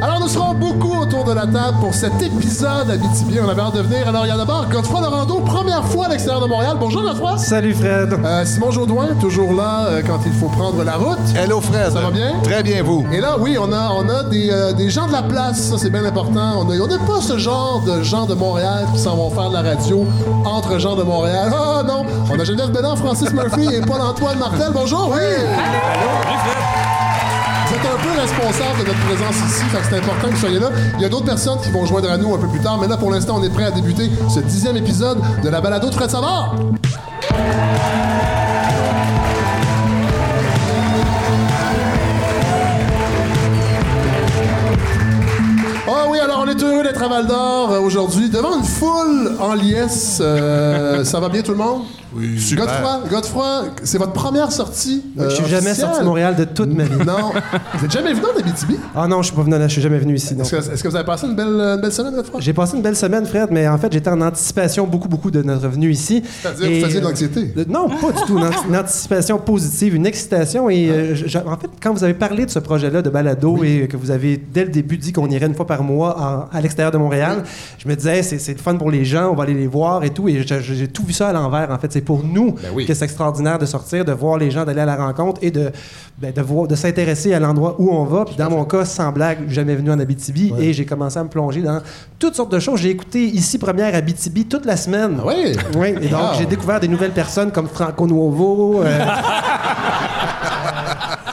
Alors, nous serons beaucoup autour de la table pour cet épisode Abitibi. On avait hâte de venir. Alors, il y a d'abord Godefroy Le Rando, première fois à l'extérieur de Montréal. Bonjour, Godefroy. Salut, Fred. Simon Jaudoin, toujours là quand il faut prendre la route. Hello, Fred. Ça va bien? Très bien, vous. Et là, oui, on a des gens de la place. Ça, c'est bien important. On n'a pas ce genre de gens de Montréal qui s'en vont faire de la radio entre gens de Montréal. Ah, non. On a Geneviève Béland, Francis Murphy et Paul-Antoine Martel. Bonjour. Oui. Allô, Fred. Vous êtes un peu responsable de notre présence ici, fait que c'est important que vous soyez là. Il y a d'autres personnes qui vont joindre à nous un peu plus tard, mais là, pour l'instant, on est prêt à débuter ce 10e épisode de la balado de Fred Savard. Alors, on est heureux d'être à Val-d'Or aujourd'hui, devant une foule en liesse. Ça va bien, tout le monde? Oui, super. Godefroy, c'est votre première sortie je suis jamais sorti de Montréal de toute ma vie. Non. Vous n'êtes jamais venu en Abitibi? Ah non, je suis pas venu, je suis jamais venu ici. Non. Est-ce que vous avez passé une belle semaine, Godefroy? J'ai passé une belle semaine, Fred, mais en fait, j'étais en anticipation beaucoup de notre venue ici. C'est-à-dire que vous faisiez de l'anxiété? Non, pas du tout. Une anticipation positive, une excitation. Et en fait, quand vous avez parlé de ce projet-là de balado et que vous avez, dès le début, dit qu'on irait une fois par mois, à l'extérieur de Montréal, je me disais c'est fun pour les gens, on va aller les voir et tout, et j'ai tout vu ça à l'envers. En fait, c'est pour nous que c'est extraordinaire de sortir, de voir les gens, d'aller à la rencontre et de s'intéresser à l'endroit où on va. Puis dans mon cas, sans blague, jamais venu en Abitibi et j'ai commencé à me plonger dans toutes sortes de choses. J'ai écouté Ici Première Abitibi toute la semaine. Oui. Et donc j'ai découvert des nouvelles personnes comme Franco Nuovo.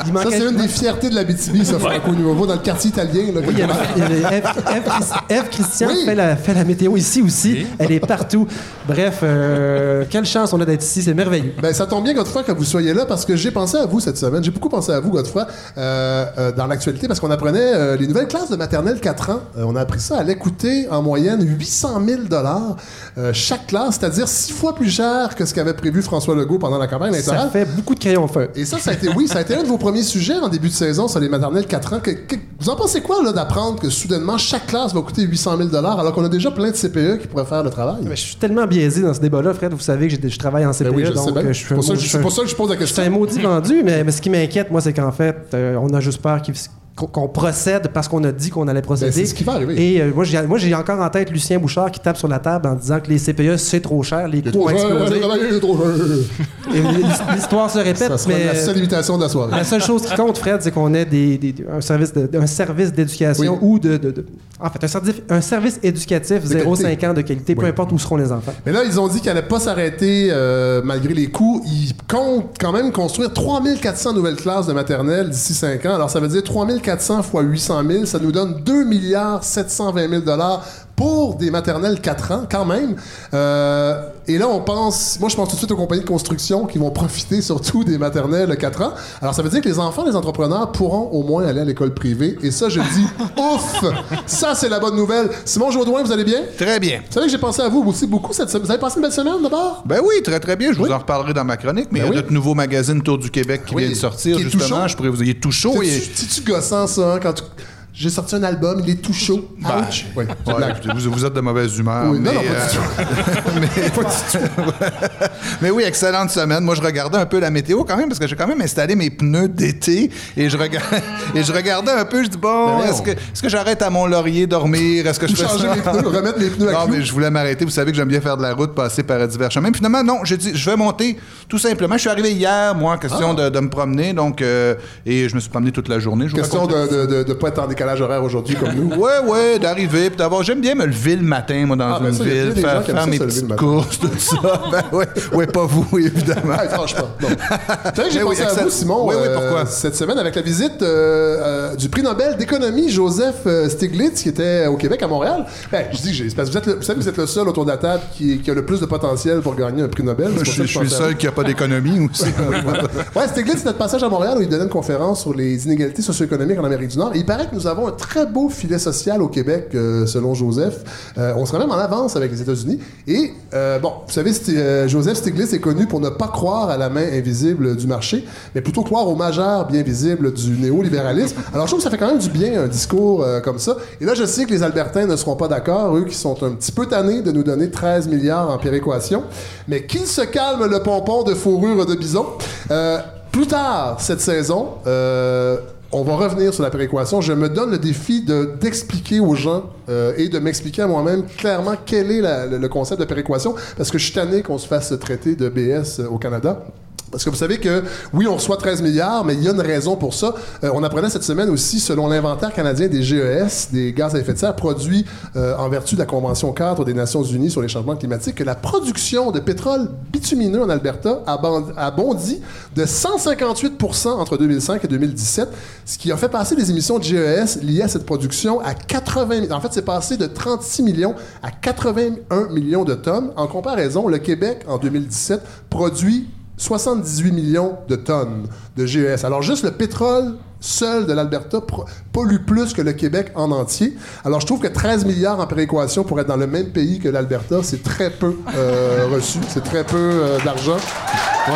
Ça, c'est une des fiertés de l'Abitibi, ça, Franco Nuovo, dans le quartier italien. Là, oui, Eve Christian fait la météo ici aussi. Oui. Elle est partout. Bref, quelle chance on a d'être ici, c'est merveilleux. Ben, ça tombe bien, Godefroy, que vous soyez là, parce que j'ai pensé à vous cette semaine. J'ai beaucoup pensé à vous, Godefroy, dans l'actualité, parce qu'on apprenait les nouvelles classes de maternelle 4 ans. On a appris ça, elle allait coûter en moyenne 800 000 chaque classe, c'est-à-dire 6 fois plus cher que ce qu'avait prévu François Legault pendant la campagne électorale. Ça fait beaucoup de crayons feu. Et ça a été un de vos premiers sujet en début de saison sur les maternelles 4 ans. Vous en pensez quoi là, d'apprendre que soudainement chaque classe va coûter 800 000 $ alors qu'on a déjà plein de CPE qui pourraient faire le travail? Mais je suis tellement biaisé dans ce débat-là, Fred. Vous savez que je travaille en CPE. Ben oui, c'est pour ça que je pose la question. C'est un maudit vendu, mais ce qui m'inquiète, moi, c'est qu'en fait, on a juste peur qu'on procède parce qu'on a dit qu'on allait procéder. Ben, c'est ce qui va arriver. Et moi, j'ai encore en tête Lucien Bouchard qui tape sur la table en disant que les CPE, c'est trop cher, les coûts ont explosé. L'histoire se répète. Ça sera la seule imitation de la soirée. La seule chose qui compte, Fred, c'est qu'on ait un service d'éducation ou un service éducatif 0-5 ans de qualité, peu importe où seront les enfants. Mais là, ils ont dit qu'ils n'allaient pas s'arrêter malgré les coûts. Ils comptent quand même construire 3400 nouvelles classes de maternelle d'ici 5 ans. Alors, ça veut dire 3400 fois 800 000, ça nous donne 2 720 000 $ pour des maternelles 4 ans, quand même. Et là, je pense tout de suite aux compagnies de construction qui vont profiter surtout des maternelles 4 ans. Alors, ça veut dire que les enfants des entrepreneurs pourront au moins aller à l'école privée. Et ça, je dis, ouf! Ça, c'est la bonne nouvelle. Simon Jaudoin, vous allez bien? Très bien. Vous savez que j'ai pensé à vous aussi beaucoup cette semaine. Vous avez passé une belle semaine, d'abord? Ben oui, très, très bien. Je vous en reparlerai dans ma chronique. Mais il y a notre nouveau magazine Tour du Québec qui vient de sortir, justement. Je pourrais vous dire, tout chaud. C'est-tu gossant, ça, hein, quand tu... J'ai sorti un album, il est tout chaud. Ben, vous êtes de mauvaise humeur. Oui, non, pas du tout. Mais oui, excellente semaine. Moi, je regardais un peu la météo quand même, parce que j'ai quand même installé mes pneus d'été. Et je regardais un peu, je dis, bon, est-ce que j'arrête à Mont-Laurier dormir? Est-ce que je fais ça? Remettre les pneus à clous? Non, mais je voulais m'arrêter. Vous savez que j'aime bien faire de la route, passer par divers chemins. Puis finalement, non, j'ai dit, je vais monter tout simplement. Je suis arrivé hier, moi, en question de me promener. Donc, et je me suis promené toute la journée. Question de ne pas être en décalage horaire aujourd'hui comme nous. Oui, d'arriver. Puis d'avoir... J'aime bien me lever le matin, moi, dans une ville, faire mes petites courses, tout ça. Oui, pas vous, évidemment. Franchement, non. Tu sais que j'ai pensé à vous, Simon, pourquoi? Cette semaine, avec la visite du prix Nobel d'économie Joseph Stiglitz, qui était au Québec, à Montréal. Ben, je dis que vous êtes le seul autour de la table qui a le plus de potentiel pour gagner un prix Nobel. Je suis le seul qui n'a pas d'économie aussi. Stiglitz, c'était de passage à Montréal où il donnait une conférence sur les inégalités socio-économiques en Amérique du Nord. Et il paraît que nous avons un très beau filet social au Québec, selon Joseph. On serait même en avance avec les États-Unis. Et, vous savez, Joseph Stiglitz est connu pour ne pas croire à la main invisible du marché, mais plutôt croire aux majeures bien visibles du néolibéralisme. Alors, je trouve que ça fait quand même du bien, un discours comme ça. Et là, je sais que les Albertains ne seront pas d'accord, eux qui sont un petit peu tannés de nous donner 13 milliards en péréquation. Mais qu'ils se calment le pompon de fourrure de bison. Plus tard cette saison... On va revenir sur la péréquation. Je me donne le défi d'expliquer aux gens et de m'expliquer à moi-même clairement quel est le concept de péréquation, parce que je suis tanné qu'on se fasse traiter de BS au Canada. Parce que vous savez que, oui, on reçoit 13 milliards, mais il y a une raison pour ça. On apprenait cette semaine aussi, selon l'inventaire canadien des GES, des gaz à effet de serre produits en vertu de la Convention cadre des Nations Unies sur les changements climatiques, que la production de pétrole bitumineux en Alberta a bondi de 158% entre 2005 et 2017, ce qui a fait passer les émissions de GES liées à cette production à 80 000. En fait, c'est passé de 36 millions à 81 millions de tonnes. En comparaison, le Québec, en 2017, produit 78 millions de tonnes de GES. Alors, juste le pétrole seul de l'Alberta pollue plus que le Québec en entier. Alors, je trouve que 13 milliards en péréquation pour être dans le même pays que l'Alberta, c'est très peu reçu. C'est très peu d'argent. Ouais.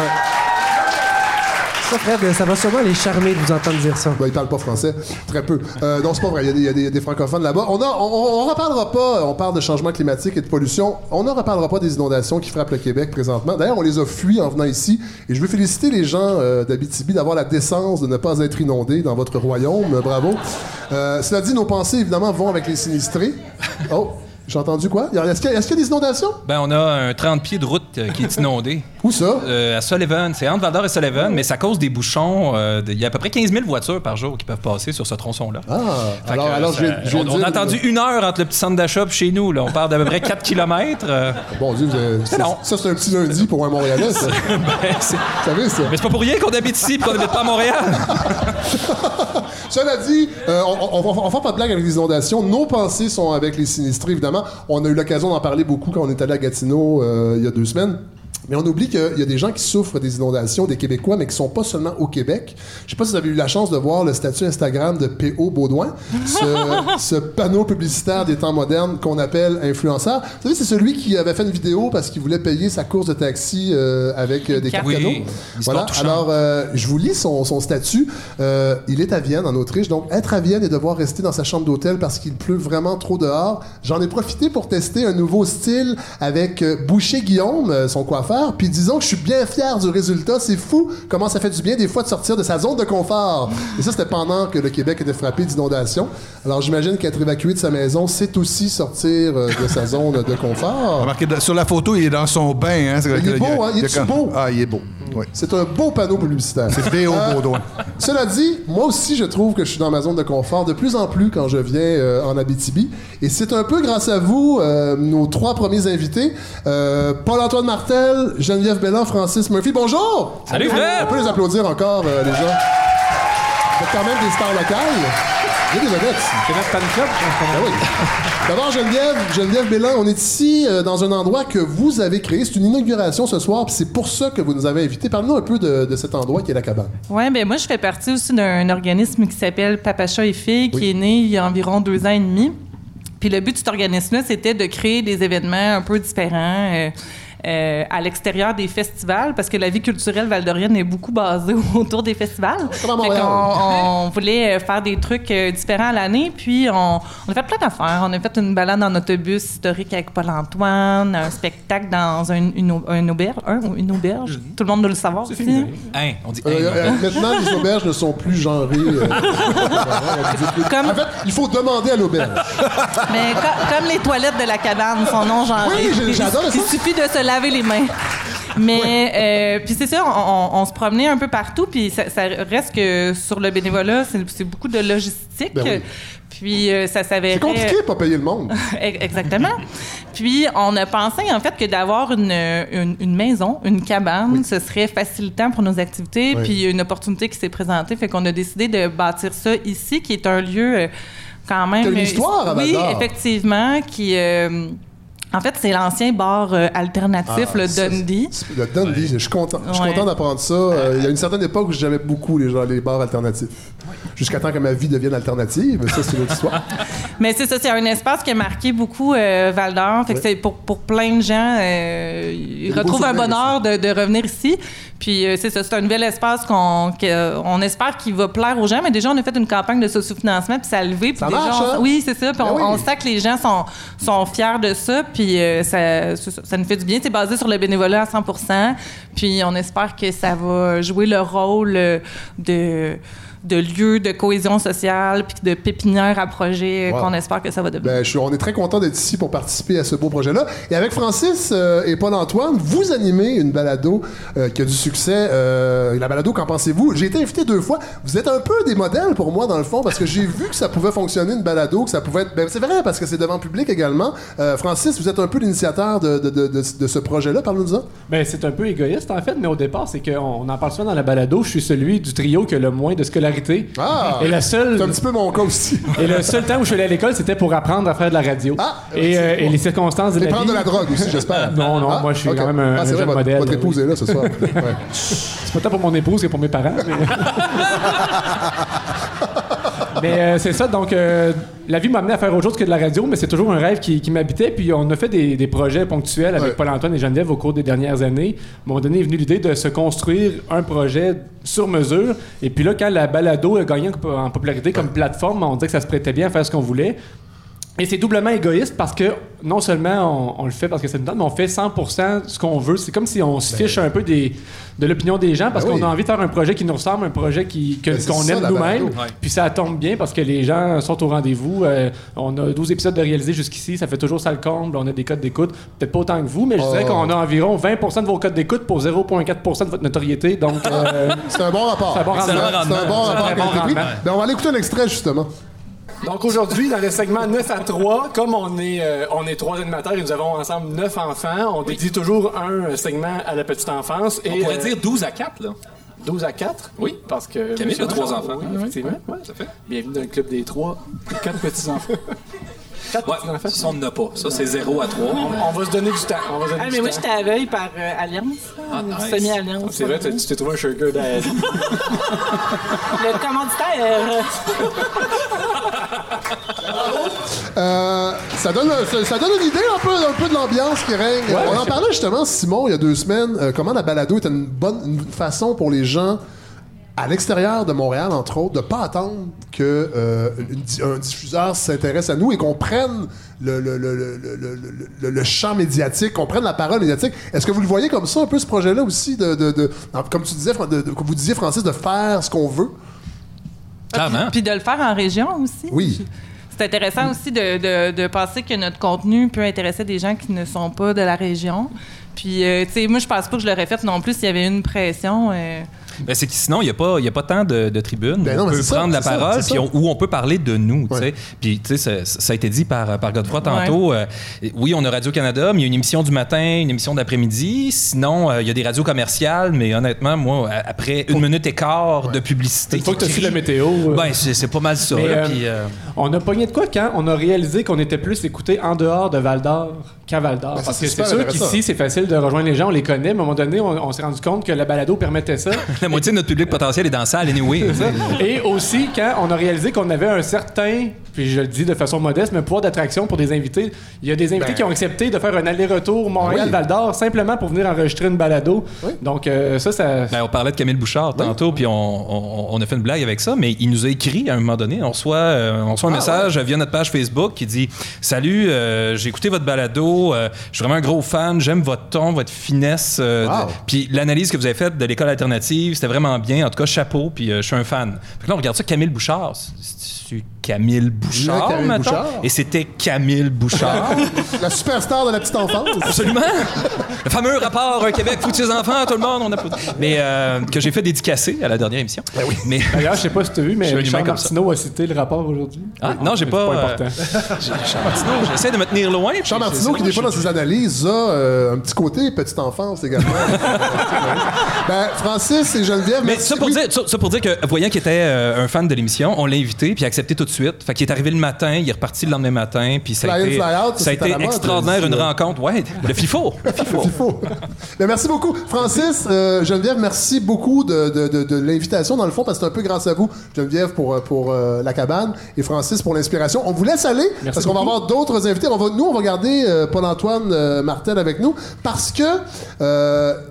Ça, Fred, ça va sûrement les charmer de vous entendre dire ça. Ben, ils parlent pas français. Très peu. Non, c'est pas vrai. Il y a des francophones là-bas. On reparlera pas. On parle de changement climatique et de pollution. On ne reparlera pas des inondations qui frappent le Québec présentement. D'ailleurs, on les a fuis en venant ici. Et je veux féliciter les gens d'Abitibi d'avoir la décence de ne pas être inondés dans votre royaume. Bravo. Cela dit, nos pensées, évidemment, vont avec les sinistrés. Oh, j'ai entendu quoi? Est-ce qu'il y a des inondations? Ben, on a un 30 pieds de route qui est inondé. Où ça? À Sullivan. C'est entre Val-d'Or et Sullivan, mais ça cause des bouchons. Il y a à peu près 15 000 voitures par jour qui peuvent passer sur ce tronçon-là. Ah! On a entendu une heure entre le petit centre d'achat et chez nous. Là. On part d'à peu près 4 km. Bon Dieu, ça, c'est un petit lundi pour un Montréalais. Ça. Vous savez, ça. Mais c'est pas pour rien qu'on habite ici et qu'on n'habite pas à Montréal. Cela dit, on fait pas de blague avec les inondations. Nos pensées sont avec les sinistrés, évidemment. On a eu l'occasion d'en parler beaucoup quand on est allé à Gatineau il y a 2 semaines. Mais on oublie qu'il y a des gens qui souffrent des inondations, des Québécois, mais qui ne sont pas seulement au Québec. Je ne sais pas si vous avez eu la chance de voir le statut Instagram de P.O. Baudouin, ce panneau publicitaire des temps modernes qu'on appelle influenceur. Vous savez, c'est celui qui avait fait une vidéo parce qu'il voulait payer sa course de taxi avec des cartes cadeaux. Voilà. Alors, je vous lis son statut. Il est à Vienne, en Autriche. Donc, être à Vienne et devoir rester dans sa chambre d'hôtel parce qu'il pleut vraiment trop dehors. J'en ai profité pour tester un nouveau style avec Boucher Guillaume, son coiffeur. Puis disons que je suis bien fier du résultat. C'est fou comment ça fait du bien des fois de sortir de sa zone de confort. Et ça, c'était pendant que le Québec était frappé d'inondations. Alors j'imagine qu'être évacué de sa maison, c'est aussi sortir de sa zone de confort. Remarquez, sur la photo, il est dans son bain. Hein? Il est beau, hein? Il est beau. Ah, il est beau. Oui. C'est un beau panneau publicitaire. C'est P.O. Baudouin. Cela dit, moi aussi, je trouve que je suis dans ma zone de confort de plus en plus quand je viens en Abitibi. Et c'est un peu grâce à vous, nos 3 premiers invités, Paul-Antoine Martel, Geneviève Béland, Francis Murphy. Bonjour! Salut, Fred! On peut les applaudir encore, les gens. Vous êtes quand même des stars locales. Il y a des vedettes. Québec Fan Club. Ben oui. D'abord, Geneviève Béland, on est ici dans un endroit que vous avez créé. C'est une inauguration ce soir, puis c'est pour ça que vous nous avez invités. Parle-nous un peu de cet endroit qui est la cabane. Oui, bien moi, je fais partie aussi d'un organisme qui s'appelle Papa Chat et Fille, qui est né il y a environ 2 ans et demi. Puis le but de cet organisme-là, c'était de créer des événements un peu différents, à l'extérieur des festivals, parce que la vie culturelle val-dorienne est beaucoup basée autour des festivals. On voulait faire des trucs différents à l'année, puis on a fait plein d'affaires. On a fait une balade en autobus historique avec Paul-Antoine, un spectacle dans une auberge. Tout le monde doit le savoir. On dit maintenant, les auberges ne sont plus genrées. En fait, il faut demander à l'auberge. Mais comme les toilettes de la cabane sont non genrées. Oui, j'adore ça. Il suffit de se laver les mains. Mais puis c'est ça, on se promenait un peu partout, puis ça reste que sur le bénévolat, c'est beaucoup de logistique. Ben oui. Puis ça s'avérait... C'est compliqué de pas payer le monde. Exactement. Puis on a pensé en fait que d'avoir une maison, une cabane, ce serait facilitant pour nos activités, puis une opportunité qui s'est présentée, fait qu'on a décidé de bâtir ça ici, qui est un lieu quand même... Une histoire à Val-d'Or. Oui, effectivement, qui... en fait, c'est l'ancien bar alternatif, le Dundee. Le Dundee, je suis content. Je suis content d'apprendre ça. Il y a une certaine époque où j'aimais beaucoup les bars alternatifs. Jusqu'à temps que ma vie devienne alternative. Ça, c'est une autre histoire. Mais c'est ça, c'est un espace qui a marqué beaucoup Val-d'Or. Fait que c'est pour plein de gens, ils retrouvent un bonheur de revenir ici. Puis c'est ça, c'est un nouvel espace qu'on espère qu'il va plaire aux gens. Mais déjà, on a fait une campagne de socio-financement, puis ça a levé. Puis ça marche, hein? Oui, c'est ça. Puis on sent que les gens sont fiers de ça. Puis ça nous fait du bien. C'est basé sur le bénévolat à 100%. Puis on espère que ça va jouer le rôle de de lieu de cohésion sociale puis de pépinière à projet qu'on espère que ça va devenir. Ben, on est très content d'être ici pour participer à ce beau projet-là. Et avec Francis et Paul-Antoine, vous animez une balado qui a du succès. La balado, qu'en pensez-vous? J'ai été invité 2 fois. Vous êtes un peu des modèles pour moi, dans le fond, parce que j'ai vu que ça pouvait fonctionner, une balado, que ça pouvait être... Ben, c'est vrai, parce que c'est devant public également. Francis, vous êtes un peu l'initiateur de ce projet-là. Parle-nous-en. Ben, c'est un peu égoïste, en fait, mais au départ, c'est qu'on en parle souvent dans la balado. Je suis celui du trio qui a le moins de scolarité. Ah! Et la seule... C'est un petit peu mon cas aussi. Et le seul temps où je suis allé à l'école, c'était pour apprendre à faire de la radio. Ah! Et les circonstances de la vie... Et prendre de la drogue aussi, j'espère. Non, moi, je suis quand même un jeune modèle. Votre épouse est là ce soir. Ouais. C'est pas tant pour mon épouse que pour mes parents. Mais c'est ça, donc la vie m'a amené à faire autre chose que de la radio, mais c'est toujours un rêve qui m'habitait. Puis on a fait des projets ponctuels avec Paul-Antoine et Geneviève au cours des dernières années. À un moment donné est venue l'idée de se construire un projet sur mesure. Et puis là, quand la balado a gagné en popularité comme plateforme, on disait que ça se prêtait bien à faire ce qu'on voulait. Et c'est doublement égoïste parce que non seulement on le fait parce que ça nous donne, mais on fait 100% ce qu'on veut. C'est comme si on se fiche un peu de l'opinion des gens parce qu'on a envie de faire un projet qui nous ressemble, un projet qu'on aime nous-mêmes. Puis ça tombe bien parce que les gens sont au rendez-vous. On a 12 épisodes de réalisés jusqu'ici. Ça fait toujours ça le comble. On a des codes d'écoute. Peut-être pas autant que vous, mais je dirais qu'on a environ 20% de vos codes d'écoute pour 0,4% de votre notoriété. Donc, c'est un bon rapport. C'est un bon rapport. Ben, on va aller écouter un extrait justement. Donc aujourd'hui, dans le segment 9 à 3, comme on est 3 animateurs et nous avons ensemble 9 enfants, on dédie toujours un segment à la petite enfance. Et on pourrait dire 12 à 4, là. 12 à 4, oui, parce que... Camille a 3 enfants. Oui, effectivement. Oui, ça fait. Bienvenue dans le club des 3, 4 petits-enfants. 4 petits-enfants. Ça, on n'en a pas. Ça, c'est 0 à 3. On va se donner du temps. Mais moi, j'étais aveugle par alliance. Ah, nice. Semi-alliance. Ah, c'est vrai, tu t'es trouvé un sugar daddy. Le commanditaire... ça donne une idée un peu de l'ambiance qui règne. Ouais, on en parlait justement, Simon, il y a 2 semaines, comment la balado est une bonne façon pour les gens à l'extérieur de Montréal, entre autres, de pas attendre que un diffuseur s'intéresse à nous et qu'on prenne le champ médiatique, qu'on prenne la parole médiatique. Est-ce que vous le voyez comme ça, un peu, ce projet-là aussi, comme tu disais, vous disiez, Francis, de faire ce qu'on veut? Clairement. Puis de le faire en région aussi. Oui. C'est intéressant aussi de penser que notre contenu peut intéresser des gens qui ne sont pas de la région. Puis, tu sais, moi, je pense pas que je l'aurais fait non plus s'il y avait une pression. Ben c'est que sinon, il n'y a pas tant de tribunes où on peut prendre la parole puis où on peut parler de nous. Ouais. Puis, tu sais, ça a été dit par Godefroy tantôt. Ouais. Oui, on a Radio-Canada, mais il y a une émission du matin, une émission d'après-midi. Sinon, il y a des radios commerciales, mais honnêtement, moi, après 1 minute et quart de publicité... Une fois que tu as su la météo... Ben, c'est pas mal ça. Mais, puis, on a pogné de quoi quand on a réalisé qu'on était plus écoutés en dehors de Val-d'Or qu'à Val-d'Or. Ben, parce que c'est sûr qu'ici, c'est facile de rejoindre les gens, on les connaît. Mais à un moment donné, on s'est rendu compte que la balado permettait ça. La moitié de notre public potentiel est dans la salle, anyway. Et aussi, quand on a réalisé qu'on avait un certain, puis je le dis de façon modeste, mais pouvoir d'attraction pour des invités. Il y a des invités qui ont accepté de faire un aller-retour Montréal-Val-d'Or simplement pour venir enregistrer une balado. Oui. Donc ça... Ben, on parlait de Camille Bouchard tantôt, puis on a fait une blague avec ça, mais il nous a écrit à un moment donné. On reçoit un message via notre page Facebook qui dit « Salut, j'ai écouté votre balado, je suis vraiment un gros fan, j'aime votre ton, votre finesse. Puis l'analyse que vous avez faite de l'école alternative, c'était vraiment bien. En tout cas, chapeau, puis je suis un fan. » Fait que là, on regarde ça, Camille Bouchard. C'est Camille Bouchard. Et c'était Camille Bouchard. La superstar de la petite enfance. Absolument. Le fameux rapport Québec, foutus les enfants, tout le monde, on applaudit. Mais que j'ai fait dédicacer à la dernière émission. Ben oui. Mais... D'ailleurs, je sais pas si tu as vu, mais Richard Martineau a cité le rapport aujourd'hui. Ah, non, j'ai pas... C'est pas important. Richard Martineau, j'essaie de me tenir loin. Richard Martineau, qui n'est pas dans ses analyses, a un petit côté petite enfance également. Ben, Francis et Geneviève... Mais ça pour dire que, voyant qu'il était un fan de l'émission, on l'a invité, puis accepté tout de suite. Fait qu'il est arrivé le matin, il est reparti le lendemain matin, puis ça a été extraordinaire, une rencontre. Ouais, le FIFO. Ben, merci beaucoup. Francis, Geneviève, merci beaucoup de l'invitation, dans le fond, parce que c'est un peu grâce à vous, Geneviève, pour la cabane, et Francis pour l'inspiration. On vous laisse aller, parce qu'on va avoir d'autres invités. On va garder Paul-Antoine Martel avec nous, parce que...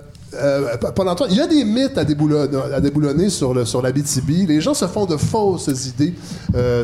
Paul-Antoine, il y a des mythes à déboulonner sur l'Abitibi. Les gens se font de fausses idées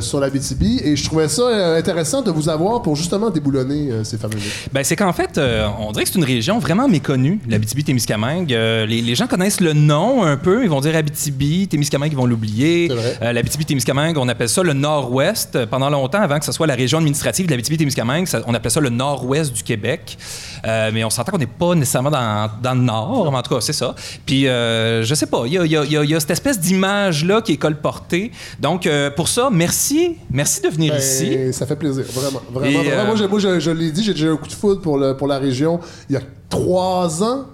sur l'Abitibi, et je trouvais ça intéressant de vous avoir pour justement déboulonner ces fameux mythes. Ben, c'est qu'en fait, on dirait que c'est une région vraiment méconnue, l'Abitibi-Témiscamingue. Les gens connaissent le nom un peu, ils vont dire Abitibi, Témiscamingue, ils vont l'oublier. L'Abitibi-Témiscamingue, on appelle ça le Nord-Ouest. Pendant longtemps, avant que ce soit la région administrative de l'Abitibi-Témiscamingue, on appelait ça le Nord-Ouest du Québec. Mais on s'entend qu'on n'est pas nécessairement dans le Nord, mais en tout cas, c'est ça. Puis, je sais pas, il y a cette espèce d'image-là qui est colportée. Donc, pour ça, merci de venir ici. Ça fait plaisir, vraiment. Et, vraiment. Moi, je l'ai dit, j'ai déjà un coup de foudre pour la région. Il y a 3 ans,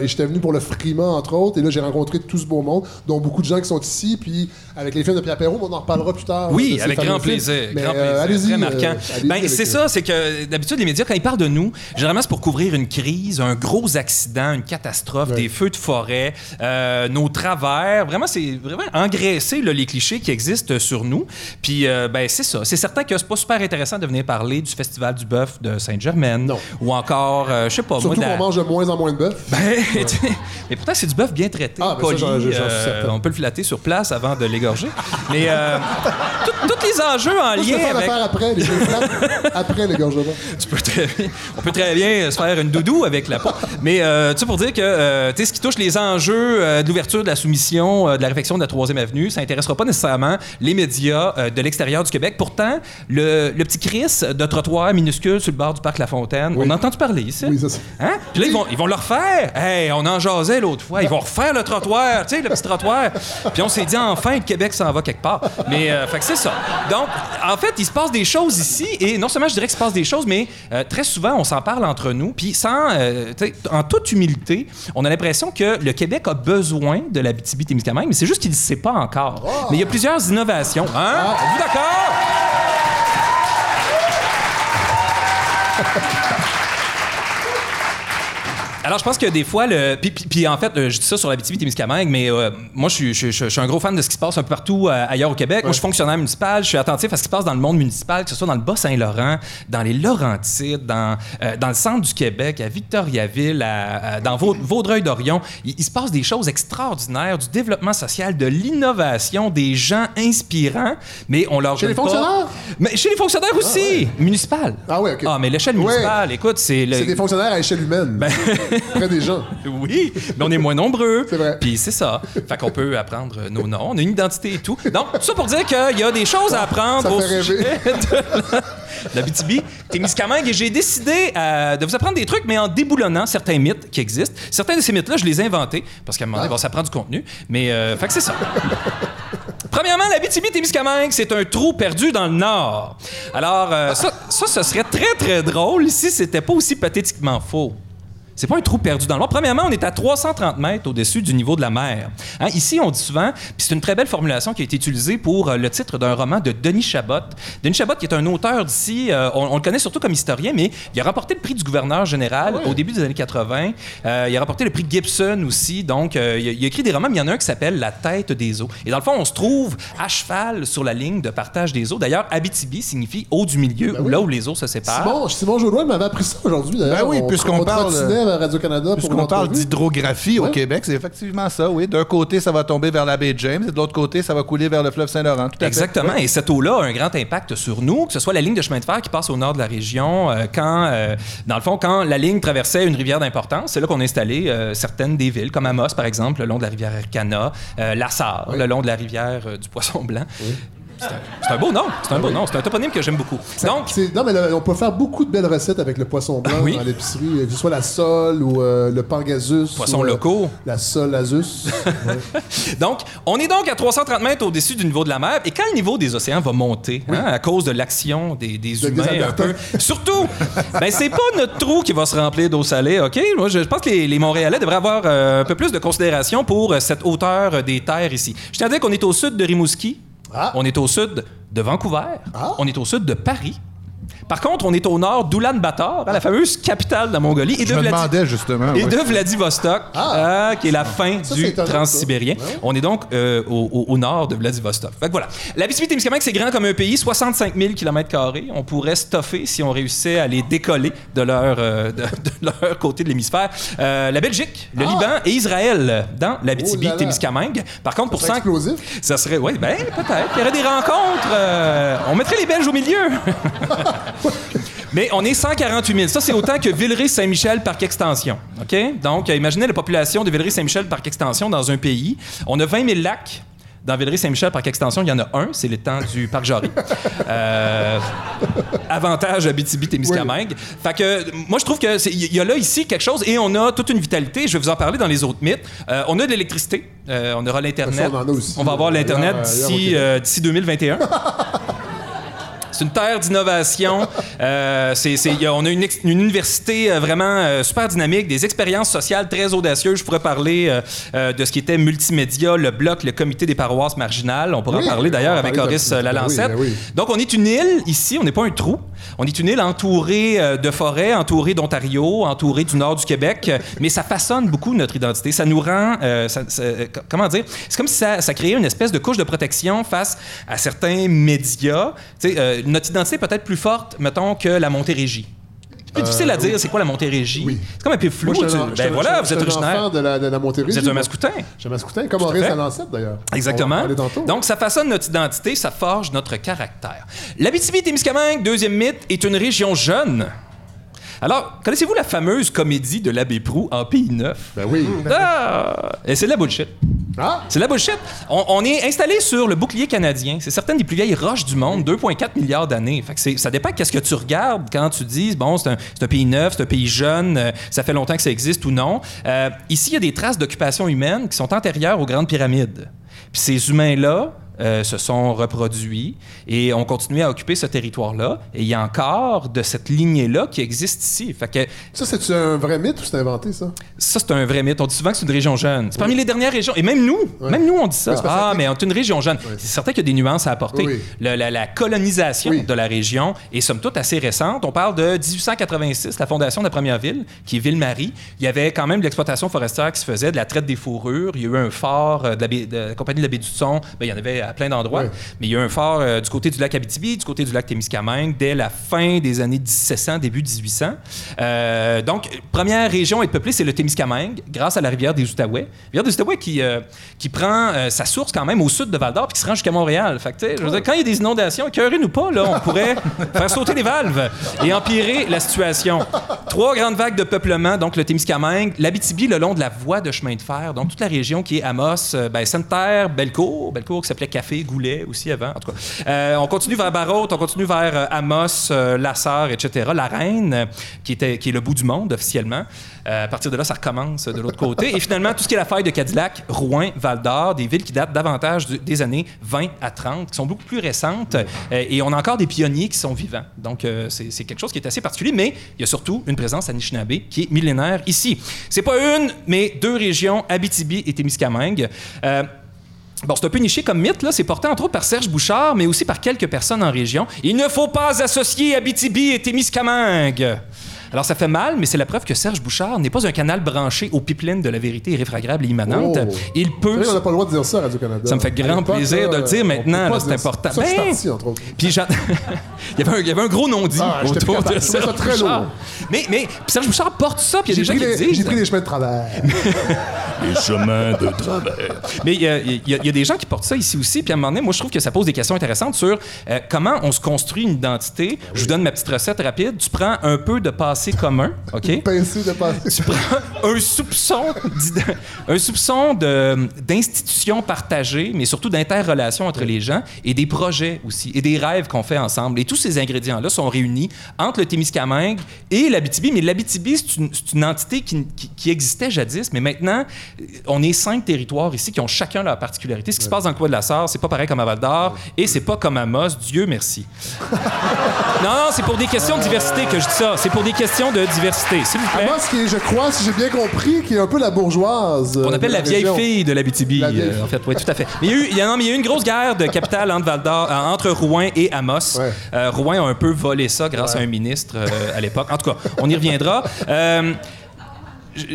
et j'étais venu pour le Frima, entre autres, et là, j'ai rencontré tout ce beau monde, dont beaucoup de gens qui sont ici, puis avec les films de Pierre Perrault, on en reparlera plus tard. Oui, avec grand plaisir. Allez-y. Très marquant. C'est que d'habitude, les médias, quand ils parlent de nous, généralement, c'est pour couvrir une crise, un gros accident, une catastrophe, des feux de forêt, nos travers. Vraiment, c'est vraiment engraisser là, les clichés qui existent sur nous. Puis, c'est ça. C'est certain que c'est pas super intéressant de venir parler du Festival du bœuf de Sainte-Germaine. Non. Ou encore, je sais pas, on mange de moins en moins de bœuf. Mais pourtant, c'est du bœuf bien traité, poli. On peut le filater sur place avant de l'égorger. Mais tous les enjeux en lien avec... après les après l'égorgement. On peut très bien se faire une doudou avec la peau. Mais tu sais, pour dire que ce qui touche les enjeux de l'ouverture, de la soumission, de la réfection de la 3e avenue, ça n'intéressera pas nécessairement les médias de l'extérieur du Québec. Pourtant, le petit Chris de trottoir minuscule sur le bord du parc La Fontaine, on a entendu parler ici. Oui, ça c'est... Hein? Puis là, ils vont le refaire. Hey, on en jasait l'autre fois. Ils vont refaire le trottoir, tu sais, le petit trottoir. Puis on s'est dit, enfin, le Québec s'en va quelque part. Mais, fait que c'est ça. Donc, en fait, il se passe des choses ici. Et non seulement je dirais qu'il se passe des choses, mais très souvent, on s'en parle entre nous. Puis en toute humilité, on a l'impression que le Québec a besoin de l'Abitibi-Témiscamingue, mais c'est juste qu'il ne le sait pas encore. Oh. Mais il y a plusieurs innovations. Hein? Ah. Êtes-vous d'accord? Alors, je pense que des fois, puis en fait, je dis ça sur l'Abitibi-Témiscamingue, mais moi, je suis un gros fan de ce qui se passe un peu partout ailleurs au Québec. Ouais. Moi, je suis fonctionnaire municipal, je suis attentif à ce qui se passe dans le monde municipal, que ce soit dans le Bas-Saint-Laurent, dans les Laurentides, dans le centre du Québec, à Victoriaville, dans Vaudreuil-Dorion. Il se passe des choses extraordinaires, du développement social, de l'innovation, des gens inspirants, mais on leur donne pas... Chez les fonctionnaires? Mais chez les fonctionnaires aussi! Ouais. Municipal. Ah oui, OK. Ah, mais l'échelle municipale, écoute, c'est... C'est des fonctionnaires à échelle humaine. Près des gens. Oui, mais on est moins nombreux. C'est vrai. Puis c'est ça. Fait qu'on peut apprendre nos noms, on a une identité et tout. Donc, tout ça pour dire qu'il y a des choses à apprendre au sujet de l'Abitibi-Témiscamingue. Et j'ai décidé de vous apprendre des trucs, mais en déboulonnant certains mythes qui existent. Certains de ces mythes-là, je les ai inventés, parce qu'à un moment donné, ça prend du contenu. Mais, fait que c'est ça. Premièrement, l'Abitibi-Témiscamingue, c'est un trou perdu dans le Nord. Alors, ce serait très, très drôle si c'était pas aussi pathétiquement faux. C'est pas un trou perdu dans le Nord. Premièrement, on est à 330 mètres au-dessus du niveau de la mer. Hein? Ici, on dit souvent, puis c'est une très belle formulation qui a été utilisée pour le titre d'un roman de Denis Chabot. Denis Chabot, qui est un auteur d'ici, on le connaît surtout comme historien, mais il a remporté le prix du gouverneur général au début des années 80. Il a remporté le prix Gibson aussi. Donc, il a écrit des romans, mais il y en a un qui s'appelle « La tête des eaux ». Et dans le fond, on se trouve à cheval sur la ligne de partage des eaux. D'ailleurs, Abitibi signifie « eau du milieu » ou là où les eaux se séparent. Simon Jaudoin m'avait appris ça aujourd'hui, d'ailleurs. Ben oui, puisqu'on parle... à Radio-Canada. Puisqu'on parle d'hydrographie au Québec, c'est effectivement ça, oui. D'un côté, ça va tomber vers la baie James, et de l'autre côté, ça va couler vers le fleuve Saint-Laurent. Tout à Exactement. Fait. Et cette eau-là a un grand impact sur nous, que ce soit la ligne de chemin de fer qui passe au nord de la région, dans le fond, quand la ligne traversait une rivière d'importance, c'est là qu'on a installé certaines des villes, comme Amos, par exemple, le long de la rivière Ercana, La Sarre, le long de la rivière du Poisson Blanc. Oui. C'est un beau nom, c'est un toponyme que j'aime beaucoup. Donc, on peut faire beaucoup de belles recettes avec le poisson blanc dans l'épicerie, que ce soit la sole ou le pangasus. Poissons locaux. La sole asus. Donc, on est donc à 330 mètres au-dessus du niveau de la mer, et quand le niveau des océans va monter, à cause de l'action des humains un peu, surtout, c'est pas notre trou qui va se remplir d'eau salée, OK? Moi, je pense que les Montréalais devraient avoir un peu plus de considération pour cette hauteur des terres ici. Je tiens à dire qu'on est au sud de Rimouski. Ah. On est au sud de Vancouver. Ah. On est au sud de Paris. Par contre, on est au nord d'Oulan-Bator, la fameuse capitale de la Mongolie, et de Vladivostok, qui est la fin du transsibérien. Ouais. On est donc au nord de Vladivostok. Fait que voilà. L'Abitibi-Témiscamingue, c'est grand comme un pays, 65 000 km². On pourrait stoffer si on réussissait à les décoller de leur côté de l'hémisphère. La Belgique, le Liban et Israël dans l'Abitibi-Témiscamingue. Par contre, ça serait explosif? Ça serait, oui, bien, peut-être. Il y aurait des rencontres. On mettrait les Belges au milieu. Mais on est 148 000. Ça, c'est autant que Villeray-Saint-Michel par extension. OK? Donc, imaginez la population de Villeray-Saint-Michel par extension dans un pays. On a 20 000 lacs. Dans Villeray-Saint-Michel, par extension, il y en a un. C'est l'étang du Parc Jarry. Avantage Abitibi-Témiscamingue. Oui. Fait que, moi, je trouve qu'il y a là, ici, quelque chose. Et on a toute une vitalité. Je vais vous en parler dans les autres mythes. On a de l'électricité. On aura l'Internet. Ça, on va avoir l'Internet d'ici 2021. C'est une terre d'innovation. On a une université vraiment super dynamique, des expériences sociales très audacieuses. Je pourrais parler de ce qui était multimédia, le bloc, le comité des paroisses marginales. On pourrait en parler d'ailleurs avec Horace Lalancette. Donc, on est une île ici. On n'est pas un trou. On est une île entourée de forêts, entourée d'Ontario, entourée du nord du Québec. Mais ça façonne beaucoup notre identité. Ça nous rend... comment dire? C'est comme si ça créait une espèce de couche de protection face à certains médias. Tu sais, notre identité est peut-être plus forte, mettons, que la Montérégie. C'est plus difficile à dire, c'est quoi la Montérégie? Oui. C'est comme un peu flou. Moi, vous êtes originaire de la Montérégie. Vous êtes un Mascoutin. Je suis un Mascoutin, comme Horace Lalancette d'ailleurs. Exactement. Donc, ça façonne notre identité, ça forge notre caractère. L'Abitibi-Témiscamingue, deuxième mythe, est une région jeune. Alors, connaissez-vous la fameuse comédie de l'abbé Proulx en Pays Neuf? Ben oui. Et c'est de la bullshit. C'est de la bullshit. On est installé sur le bouclier canadien. C'est certaines des plus vieilles roches du monde, 2,4 milliards d'années. Fait que ça dépend de ce que tu regardes quand tu dis, bon, c'est un pays neuf, c'est un pays jeune, ça fait longtemps que ça existe ou non. Ici, il y a des traces d'occupation humaine qui sont antérieures aux grandes pyramides. Puis ces humains-là se sont reproduits et ont continué à occuper ce territoire-là. Et il y a encore de cette lignée-là qui existe ici. Fait que, ça, c'est un vrai mythe ou c'est inventé, ça? Ça, c'est un vrai mythe. On dit souvent que c'est une région jeune. C'est parmi les dernières régions. Et même nous, on dit ça. Mais on est une région jeune. Oui. C'est certain qu'il y a des nuances à apporter. Oui. La colonisation de la région est somme toute assez récente. On parle de 1886, la fondation de la première ville, qui est Ville-Marie. Il y avait quand même de l'exploitation forestière qui se faisait, de la traite des fourrures. Il y a eu un phare de la compagnie de la baie du Son. Ben, il y en avait à plein d'endroits, mais il y a eu un phare du côté du lac Abitibi, du côté du lac Témiscamingue, dès la fin des années 1700, début 1800. Donc, première région à être peuplée, c'est le Témiscamingue, grâce à la rivière des Outaouais. La rivière des Outaouais qui prend sa source quand même au sud de Val-d'Or puis qui se rend jusqu'à Montréal. Fait que, tu sais, je veux dire, quand il y a des inondations, écœurez-nous pas, là, on pourrait faire sauter les valves et empirer la situation. 3 grandes vagues de peuplement, donc le Témiscamingue, l'Abitibi le long de la voie de chemin de fer, donc toute la région qui est Amos, Sainte-Terre, Bellecour qui s'appelait Café, Goulet aussi avant. En tout cas, on continue vers Barrault, on continue vers Amos, Lassar, etc. La Reine, qui est le bout du monde officiellement. À partir de là, ça recommence de l'autre côté. Et finalement, tout ce qui est la faille de Cadillac, Rouen, Val-d'Or, des villes qui datent davantage des années 20 à 30, qui sont beaucoup plus récentes. Et on a encore des pionniers qui sont vivants. Donc, c'est quelque chose qui est assez particulier, mais il y a surtout une présence anishinabé qui est millénaire ici. C'est pas une, mais 2 régions, Abitibi et Témiscamingue. Bon, c'est un peu niché comme mythe, là. C'est porté entre autres par Serge Bouchard, mais aussi par quelques personnes en région. Il ne faut pas associer Abitibi et Témiscamingue. Alors, ça fait mal, mais c'est la preuve que Serge Bouchard n'est pas un canal branché aux pipelines de la vérité irréfragable et immanente. Oh. Il peut... Vous savez, on n'a pas le droit de dire ça à Radio-Canada. Ça me fait grand plaisir de le dire maintenant. Là, c'est important. Ça, je suis entre autres. Puis, il y avait un gros non-dit autour de Serge Bouchard. Mais Serge Bouchard porte ça, puis il y a des gens qui le disent. J'ai pris les chemins de travers. Les chemins de travers. Mais il y a des gens qui portent ça ici aussi. Puis, à un moment donné, moi, je trouve que ça pose des questions intéressantes sur comment on se construit une identité. Je vous donne ma petite recette rapide. Tu prends un peu de passé commun, OK? Tu prends un soupçon d'institutions partagées, mais surtout d'interrelations entre les gens et des projets aussi, et des rêves qu'on fait ensemble. Et tous ces ingrédients-là sont réunis entre le Témiscamingue et l'Abitibi. Mais l'Abitibi, c'est une entité qui existait jadis, mais maintenant, on est 5 territoires ici qui ont chacun leur particularité. Ce qui se passe dans le coin de la Sarre, c'est pas pareil comme à Val-d'Or et c'est pas comme à Amos, Dieu merci. Non, c'est pour des questions de diversité que je dis ça. C'est pour des questions question de diversité, s'il vous plaît. Moi, ce qui est, je crois, si j'ai bien compris, qui est un peu la bourgeoise. On appelle la vieille fille de l'Abitibi, en fait. Oui, tout à fait. Il y a eu une grosse guerre de capitale entre Val-d'Or, entre Rouen et Amos. Ouais. Rouen a un peu volé ça grâce à un ministre à l'époque. En tout cas, on y reviendra.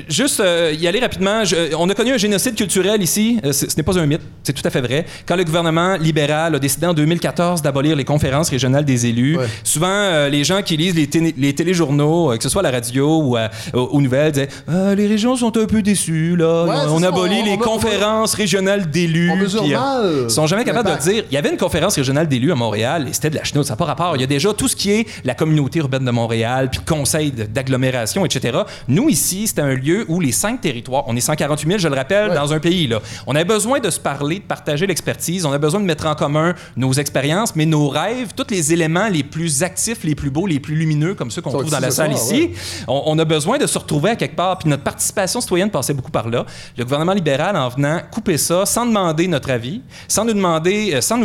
Juste y aller rapidement. On a connu un génocide culturel ici. Ce n'est pas un mythe. C'est tout à fait vrai. Quand le gouvernement libéral a décidé en 2014 d'abolir les conférences régionales des élus, souvent les gens qui lisent les téléjournaux, que ce soit à la radio ou aux nouvelles, disaient les régions sont un peu déçues là. Ouais, on abolit les conférences régionales d'élus. On mesure mal. Ils sont jamais capables de dire. Il y avait une conférence régionale d'élus à Montréal et c'était de la chenoute. Ça n'a pas rapport. Il y a déjà tout ce qui est la communauté urbaine de Montréal, puis le conseil d'agglomération, etc. Nous ici, c'était un lieu où les 5 territoires, on est 148 000, je le rappelle, dans un pays, là. On a besoin de se parler, de partager l'expertise, on a besoin de mettre en commun nos expériences, mais nos rêves, tous les éléments les plus actifs, les plus beaux, les plus lumineux, comme ceux qu'on trouve dans la salle ici. On a besoin de se retrouver à quelque part, puis notre participation citoyenne passait beaucoup par là. Le gouvernement libéral, en venant couper ça, sans demander notre avis, sans nous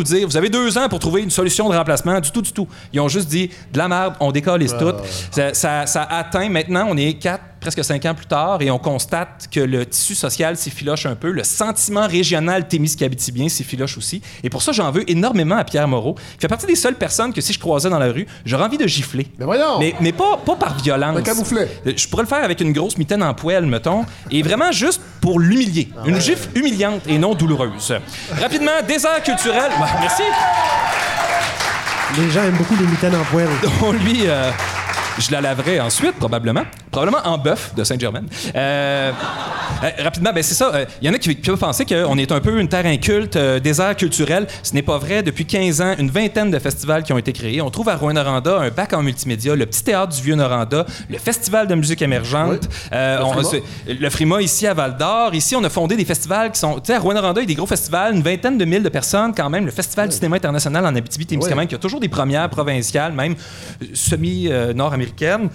dire, vous avez 2 ans pour trouver une solution de remplacement, du tout. Ils ont juste dit, de la merde, on décalisse tout. Ça atteint, maintenant, on est 4, presque 5 ans plus tard, et on constate que le tissu social s'effiloche un peu, le sentiment régional témiscabitibien s'effiloche aussi. Et pour ça, j'en veux énormément à Pierre Moreau, qui fait partie des seules personnes que si je croisais dans la rue, j'aurais envie de gifler. Mais voyons! Mais pas par violence. Un camouflet. Je pourrais le faire avec une grosse mitaine en poêle, mettons, et vraiment juste pour l'humilier. Une gifle humiliante et non douloureuse. Rapidement, désert culturel. Bah, merci! Les gens aiment beaucoup les mitaines en poêle. On lui... Je la laverai ensuite, probablement en bœuf de Saint-Germain. Rapidement, c'est ça. Il y en a qui peuvent penser qu'on est un peu une terre inculte, désert culturel. Ce n'est pas vrai. Depuis 15 ans, une vingtaine de festivals qui ont été créés. On trouve à Rouyn-Noranda un bac en multimédia, le petit théâtre du Vieux-Noranda, le festival de musique émergente, le Frima ici à Val-d'Or. Ici, on a fondé des festivals qui sont... Tu sais, à Rouyn-Noranda, il y a des gros festivals, une vingtaine de mille de personnes quand même. Le Festival du cinéma international en Abitibi-Témiscamingue, qui a toujours des premières provinciales, même semi-nord-américaines.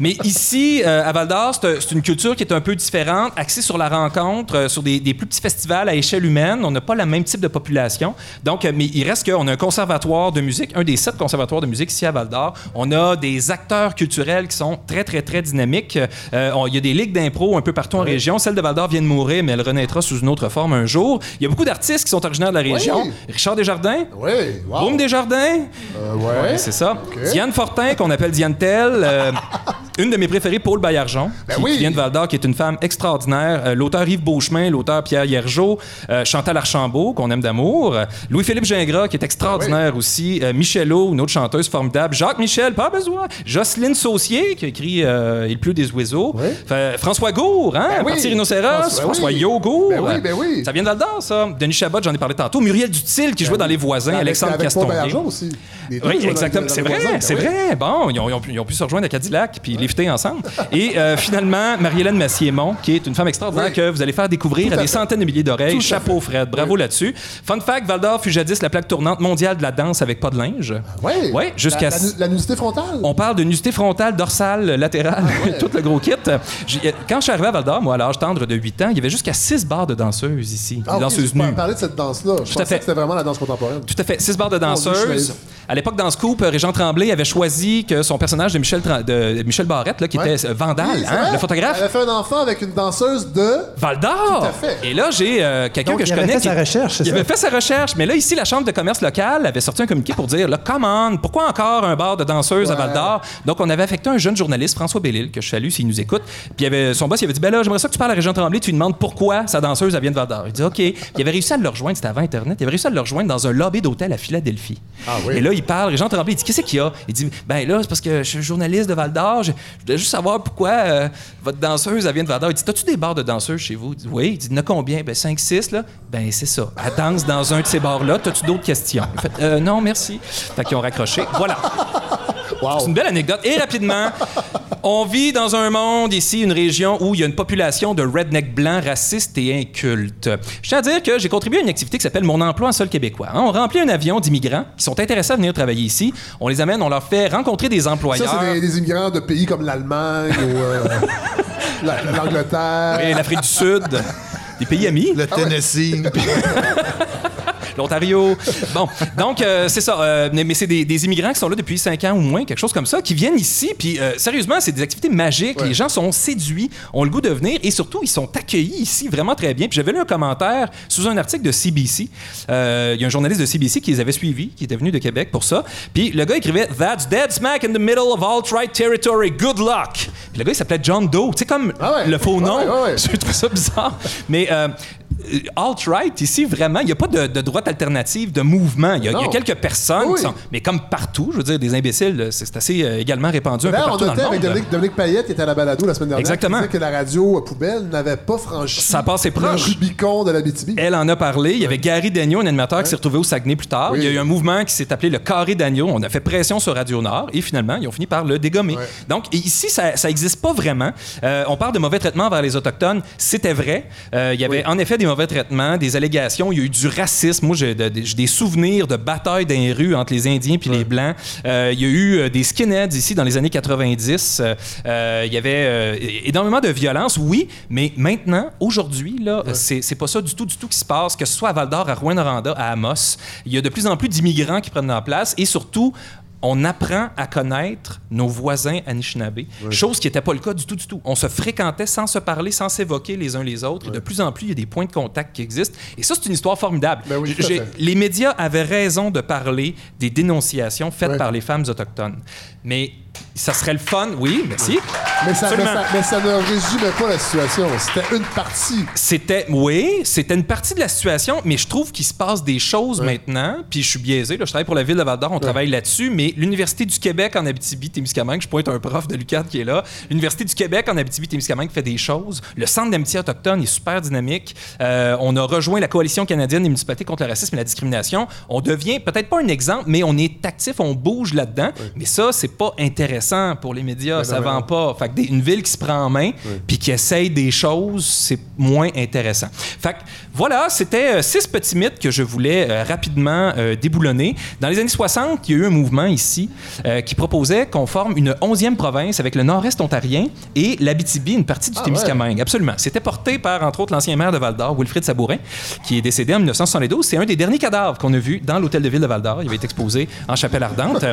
Mais ici, à Val-d'Or, c'est une culture qui est un peu différente, axée sur la rencontre, sur des plus petits festivals à échelle humaine. On n'a pas le même type de population. Donc, mais il reste qu'on a un conservatoire de musique, un des 7 conservatoires de musique ici à Val-d'Or. On a des acteurs culturels qui sont très, très, très dynamiques. Il y a des ligues d'impro un peu partout en région. Celle de Val-d'Or vient de mourir, mais elle renaîtra sous une autre forme un jour. Il y a beaucoup d'artistes qui sont originaires de la région. Oui. Richard Desjardins. Oui. Wow. Boum Desjardins. Ouais, c'est ça. Okay. Diane Fortin, qu'on appelle Diane Tell, une de mes préférées, Paul Bayargon, qui vient de Val-d'Or, qui est une femme extraordinaire. L'auteur Yves Beauchemin, l'auteur Pierre Hierjo, Chantal Archambault, qu'on aime d'amour, Louis-Philippe Gingras, qui est extraordinaire aussi, Michelot, une autre chanteuse formidable, Jacques Michel, pas besoin, Jocelyne Saussier, qui a écrit Il pleut des oiseaux, François Gour, Parti Rhinocéros, François Yogour. Ça vient de Val-d'Or, ça. Denis Chabot, j'en ai parlé tantôt. Muriel Dutil, qui jouait dans Les Voisins, Alexandre Castonguay. Oui, exactement. C'est vrai. Bon, ils ont pu se rejoindre à Cadillac puis lifter ensemble. Et finalement, Marie-Hélène Massiémont, qui est une femme extraordinaire que vous allez faire découvrir à des centaines de milliers d'oreilles. Tout chapeau, Fred. Bravo là-dessus. Fun fact, Val-d'Or fut jadis la plaque tournante mondiale de la danse avec pas de linge. Oui, jusqu'à... La nudité frontale. On parle de nudité frontale, dorsale, latérale, tout le gros kit. Quand je suis arrivé à Val-d'Or, moi, à l'âge tendre de 8 ans, il y avait jusqu'à 6 bars de danseuses ici. Ah, des danseuses nues. Parler de cette danse-là. Je pensais que c'était vraiment la danse contemporaine. Tout à fait. 6 bars de danseuses. À l'époque, dans Scoop, Régent Tremblay avait choisi que son personnage de Michel Barrette, là, qui était Vandal, le photographe. Elle avait fait un enfant avec une danseuse de... Val-d'Or! Tout à fait. Et là, j'ai quelqu'un que je connais... Il avait fait sa recherche, mais là, ici, la Chambre de commerce locale avait sorti un communiqué pour dire, là, come on, pourquoi encore un bar de danseuses à Val-d'Or? Donc, on avait affecté un jeune journaliste, François Bellil, que je salue s'il nous écoute, puis son boss, il avait dit, ben là, j'aimerais ça que tu parles à Régent Tremblay, tu lui demandes pourquoi sa danseuse, elle vient de Val-d'Or. Il dit, OK. Puis, il avait réussi à le rejoindre, c'était avant Internet, il avait réussi à le rejoindre dans un lobby d'hôtel à Philadelphie. Ah, oui. Et là, il parle, Régent Tremblay, il dit, qu'est-ce qu'il y a? Il dit, ben là, c'est parce que je suis journaliste de Val-d'Or, je voulais juste savoir pourquoi votre danseuse, elle vient de Val-d'Or. Il dit, t'as-tu des bars de danseuses chez vous? Il dit, oui. Il dit, il y en a combien? Ben, 5-6, là. Ben, c'est ça. Elle danse dans un de ces bars-là. T'as-tu d'autres questions? Il fait, non, merci. Fait qu'ils ont raccroché. Voilà. Wow. C'est une belle anecdote. Et rapidement, on vit dans un monde ici, une région où il y a une population de redneck blancs racistes et incultes. Je tiens à dire que j'ai contribué à une activité qui s'appelle Mon emploi en sol québécois. On remplit un avion d'immigrants qui sont intéressés à venir travailler ici. On les amène, on leur fait rencontrer des employeurs. Ça, c'est des immigrants de pays comme l'Allemagne ou l'Angleterre. Oui, l'Afrique du Sud, des pays amis. Le Tennessee. l'Ontario. Bon, donc c'est ça. Mais c'est des immigrants qui sont là depuis 5 ans ou moins, quelque chose comme ça, qui viennent ici. Puis sérieusement, c'est des activités magiques. Ouais. Les gens sont séduits, ont le goût de venir et surtout, ils sont accueillis ici vraiment très bien. Puis j'avais lu un commentaire sous un article de CBC. Il y a un journaliste de CBC qui les avait suivis, qui était venu de Québec pour ça. Puis le gars écrivait « That's dead smack in the middle of all tried territory. Good luck! » Puis le gars, il s'appelait John Doe. Tu sais, comme le faux nom. Ouais. Je trouve ça bizarre. Mais... alt-right, ici, vraiment, il n'y a pas de droite alternative, de mouvement. Il y a quelques personnes qui sont... Mais comme partout, je veux dire, des imbéciles, c'est assez également répandu un peu partout dans le monde. On était avec Dominique Payette, qui était à la balado la semaine dernière. Exactement. Qui disait que la radio poubelle n'avait pas franchi le Rubicon de l'Abitibi. Elle en a parlé. Il y avait Gary Dagneault, un animateur qui s'est retrouvé au Saguenay plus tard. Oui. Il y a eu un mouvement qui s'est appelé le Carré Dagneault. On a fait pression sur Radio-Nord et finalement, ils ont fini par le dégommer. Oui. Donc, ici, ça n'existe pas vraiment. On parle de mauvais traitements vers les Autochtones. C'était vrai. Il y avait en effet des mauvais traitements, des allégations, il y a eu du racisme. Moi, j'ai des souvenirs de batailles dans les rues entre les Indiens puis les Blancs. Il y a eu des skinheads ici dans les années 90. Il y avait énormément de violence, oui, mais maintenant, aujourd'hui, là, c'est pas ça du tout qui se passe, que ce soit à Val-d'Or, à Rouyn-Noranda, à Amos. Il y a de plus en plus d'immigrants qui prennent leur place et surtout, on apprend à connaître nos voisins Anishinabés, chose qui n'était pas le cas du tout. On se fréquentait sans se parler, sans s'évoquer les uns les autres. Et de plus en plus, il y a des points de contact qui existent. Et ça, c'est une histoire formidable. Ben oui, les médias avaient raison de parler des dénonciations faites par les femmes autochtones. Mais ça serait le fun, oui, merci. Mais ça ne résumait pas la situation. C'était une partie. C'était une partie de la situation, mais je trouve qu'il se passe des choses maintenant. Puis je suis biaisé, là, je travaille pour la Ville de Val-d'Or, on travaille là-dessus, mais l'Université du Québec en Abitibi-Témiscamingue, je pointe un prof de l'UQAD qui est là, l'Université du Québec en Abitibi-Témiscamingue fait des choses. Le Centre d'amitié autochtone est super dynamique. On a rejoint la Coalition canadienne des municipalités contre le racisme et la discrimination. On devient peut-être pas un exemple, mais on est actif, on bouge là-dedans. Oui. Mais ça, c'est pas intéressant pour les médias, ça vend pas. Fait que une ville qui se prend en main puis qui essaye des choses, c'est moins intéressant. Fait que voilà, c'était 6 petits mythes que je voulais rapidement déboulonner. Dans les années 60, il y a eu un mouvement ici qui proposait qu'on forme une 11e province avec le nord-est ontarien et l'Abitibi, une partie du Témiscamingue. Ouais. Absolument. C'était porté par, entre autres, l'ancien maire de Val-d'Or, Wilfrid Sabourin, qui est décédé en 1972. C'est un des derniers cadavres qu'on a vu dans l'hôtel de ville de Val-d'Or. Il avait été exposé en chapelle ardente.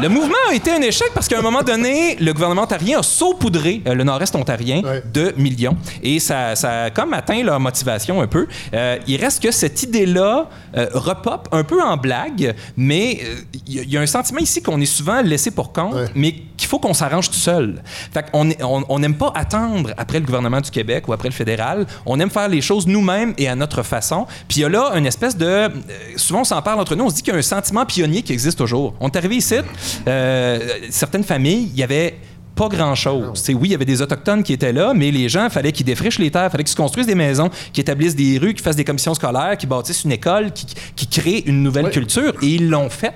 Le mouvement a été un échec parce qu'à un moment donné, le gouvernement ontarien a saupoudré le nord-est ontarien de millions. Et ça a comme atteint leur motivation un peu. Il reste que cette idée-là repop un peu en blague, mais il y a un sentiment ici qu'on est souvent laissé pour compte, mais qu'il faut qu'on s'arrange tout seul. Fait qu'on n'aime pas attendre après le gouvernement du Québec ou après le fédéral. On aime faire les choses nous-mêmes et à notre façon. Puis il y a là une espèce de... souvent, on s'en parle entre nous. On se dit qu'il y a un sentiment pionnier qui existe toujours. On est arrivé ici, certaines familles, il y avait... pas grand-chose. Oui, il y avait des Autochtones qui étaient là, mais les gens, il fallait qu'ils défrichent les terres, il fallait qu'ils se construisent des maisons, qu'ils établissent des rues, qu'ils fassent des commissions scolaires, qu'ils bâtissent une école, qu'ils créent une nouvelle culture. Et ils l'ont fait.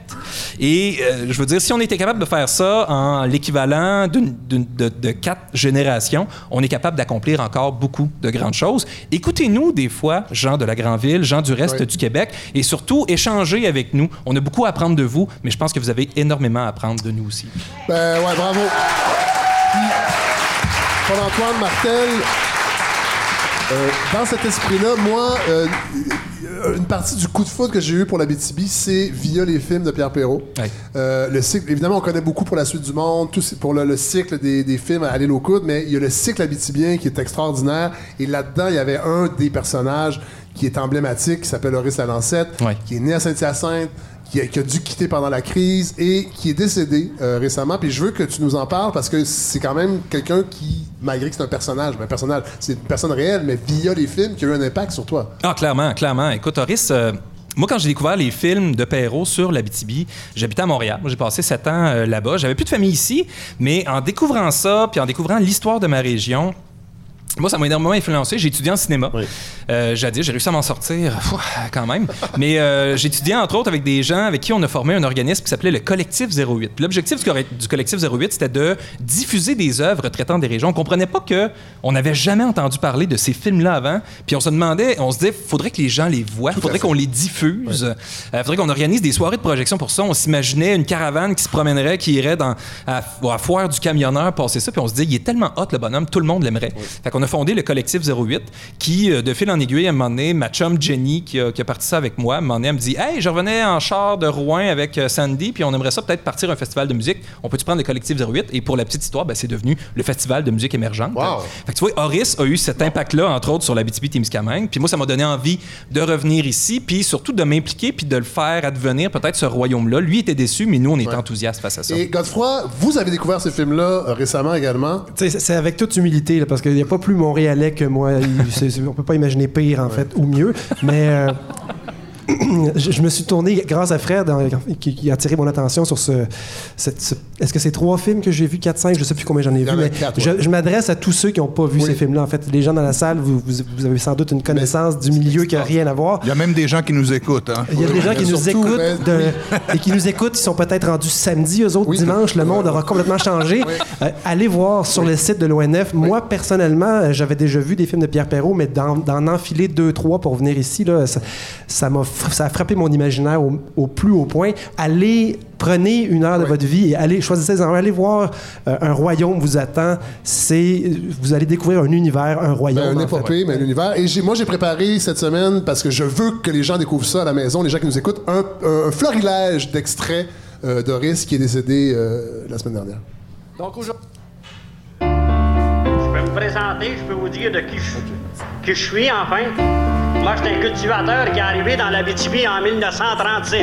Et je veux dire, si on était capable de faire ça en l'équivalent de 4 générations, on est capable d'accomplir encore beaucoup de grandes choses. Écoutez-nous des fois, gens de la Grande-Ville, gens du reste du Québec, et surtout, échangez avec nous. On a beaucoup à apprendre de vous, mais je pense que vous avez énormément à apprendre de nous aussi. Ben ouais, bravo! Paul-Antoine Martel, dans cet esprit-là, moi, une partie du coup de foudre que j'ai eu pour l'Abitibi, c'est via les films de Pierre Perrault. Le cycle, évidemment, on connaît beaucoup pour La Suite du Monde, pour le cycle des films à aller au coude, mais il y a le cycle abitibien qui est extraordinaire. Et là-dedans, il y avait un des personnages qui est emblématique, qui s'appelle Horace Lalancette, qui est né à Saint-Hyacinthe, qui a dû quitter pendant la crise et qui est décédé récemment. Puis je veux que tu nous en parles parce que c'est quand même quelqu'un qui, malgré que c'est un personnage, c'est une personne réelle, mais via les films, qui a eu un impact sur toi. Ah, clairement. Écoute, Horace... moi, quand j'ai découvert les films de Perrault sur l'Abitibi, j'habitais à Montréal. J'ai passé 7 ans là-bas. J'avais plus de famille ici, mais en découvrant ça, puis en découvrant l'histoire de ma région... Moi, ça m'a énormément influencé. J'ai étudié en cinéma. Jadis, j'ai réussi à m'en sortir quand même. Mais j'ai étudié, entre autres, avec des gens avec qui on a formé un organisme qui s'appelait le Collectif 08. Puis l'objectif du Collectif 08, c'était de diffuser des œuvres traitant des régions. On ne comprenait pas qu'on n'avait jamais entendu parler de ces films-là avant. Puis on se disait, il faudrait que les gens les voient, il faudrait qu'on les diffuse, il faudrait qu'on organise des soirées de projection pour ça. On s'imaginait une caravane qui se promènerait, qui irait à la foire du camionneur, passer ça. Puis on se disait, il est tellement hot, le bonhomme, tout le monde l'aimerait. Fait qu'on a fondé le collectif 08 qui, de fil en aiguille, à un moment donné, ma chum Jenny, qui a parti ça avec moi, à un moment donné, elle me dit « Hey, je revenais en char de Rouen avec Sandy, puis on aimerait ça peut-être partir à un festival de musique. On peut-tu prendre le collectif 08? » Et pour la petite histoire, ben, c'est devenu le festival de musique émergente. Wow. Fait que tu vois, Horace a eu cet impact-là, entre autres, sur l'Abitibi-Témiscamingue. Puis moi, ça m'a donné envie de revenir ici, puis surtout de m'impliquer, puis de le faire advenir peut-être ce royaume-là. Lui était déçu, mais nous, on est enthousiastes face à ça. Et Godefroy, vous avez découvert ce film-là récemment également? C'est avec toute humilité, là, parce qu'il n'y a pas plus montréalais que moi. On peut pas imaginer pire, en fait, ou mieux. Mais je me suis tourné grâce à Fred, qui a attiré mon attention sur ce... Est-ce que c'est 3 films que j'ai vus, 4, 5, je ne sais plus combien j'en ai vu, mais 4, je m'adresse à tous ceux qui n'ont pas vu ces films-là. En fait, les gens dans la salle, vous avez sans doute une connaissance du milieu qui n'a rien à voir. Il y a même des gens qui nous écoutent. Hein? Il y a des gens qui nous écoutent et qui nous écoutent, ils sont peut-être rendus samedi, eux autres dimanche, le monde aura complètement changé. Allez voir sur le site de l'ONF. Moi, personnellement, j'avais déjà vu des films de Pierre Perrault, mais d'en enfiler 2, 3 pour venir ici, là, ça a frappé mon imaginaire au plus haut point. Prenez une heure de votre vie et allez, choisissez-en, allez voir un royaume vous attend. Vous allez découvrir un univers, un royaume. Une épopée, mais un univers. Et j'ai préparé cette semaine, parce que je veux que les gens découvrent ça à la maison, les gens qui nous écoutent, un florilège d'extraits d'Horace qui est décédé la semaine dernière. Donc aujourd'hui, je peux vous présenter, je peux vous dire de qui je suis, enfin. Moi, j'étais un cultivateur qui est arrivé dans l'Abitibi en 1936.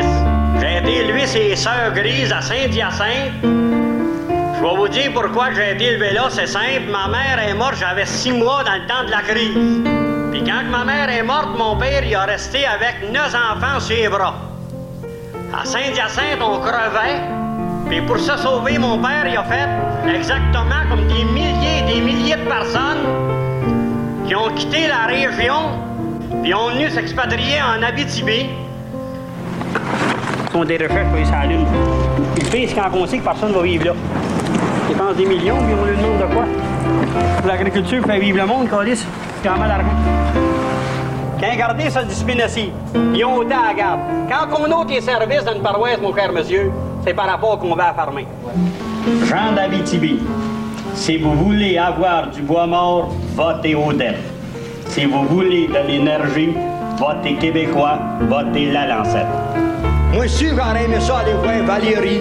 J'ai été élevé ses sœurs grises à Saint-Hyacinthe. Je vais vous dire pourquoi j'ai été élevé là, c'est simple. Ma mère est morte, j'avais 6 mois dans le temps de la crise. Puis quand ma mère est morte, mon père il a resté avec 9 enfants sur les bras. À Saint-Hyacinthe, on crevait. Puis pour se sauver, mon père il a fait exactement comme des milliers et des milliers de personnes qui ont quitté la région puis ont venu s'expatrier en Abitibi. Ils font des recherches pour aller sur la Lune. Ils pensent quand on sait que personne ne va vivre là. Ils dépensent des millions, puis on lui demande de quoi. L'agriculture fait vivre le monde, câlisse. C'est quand même d'argent. Quand regardez ça discipline aussi, ils ont autant à garde. Quand on ôte les services d'une paroisse, mon cher monsieur, c'est par rapport qu'on va à farmer. Jean d'Abitibi, si vous voulez avoir du bois mort, votez au DEP. Si vous voulez de l'énergie, votez québécois, votez Lalancette. Moi aussi, j'aurais aimé ça aller voir Valérie.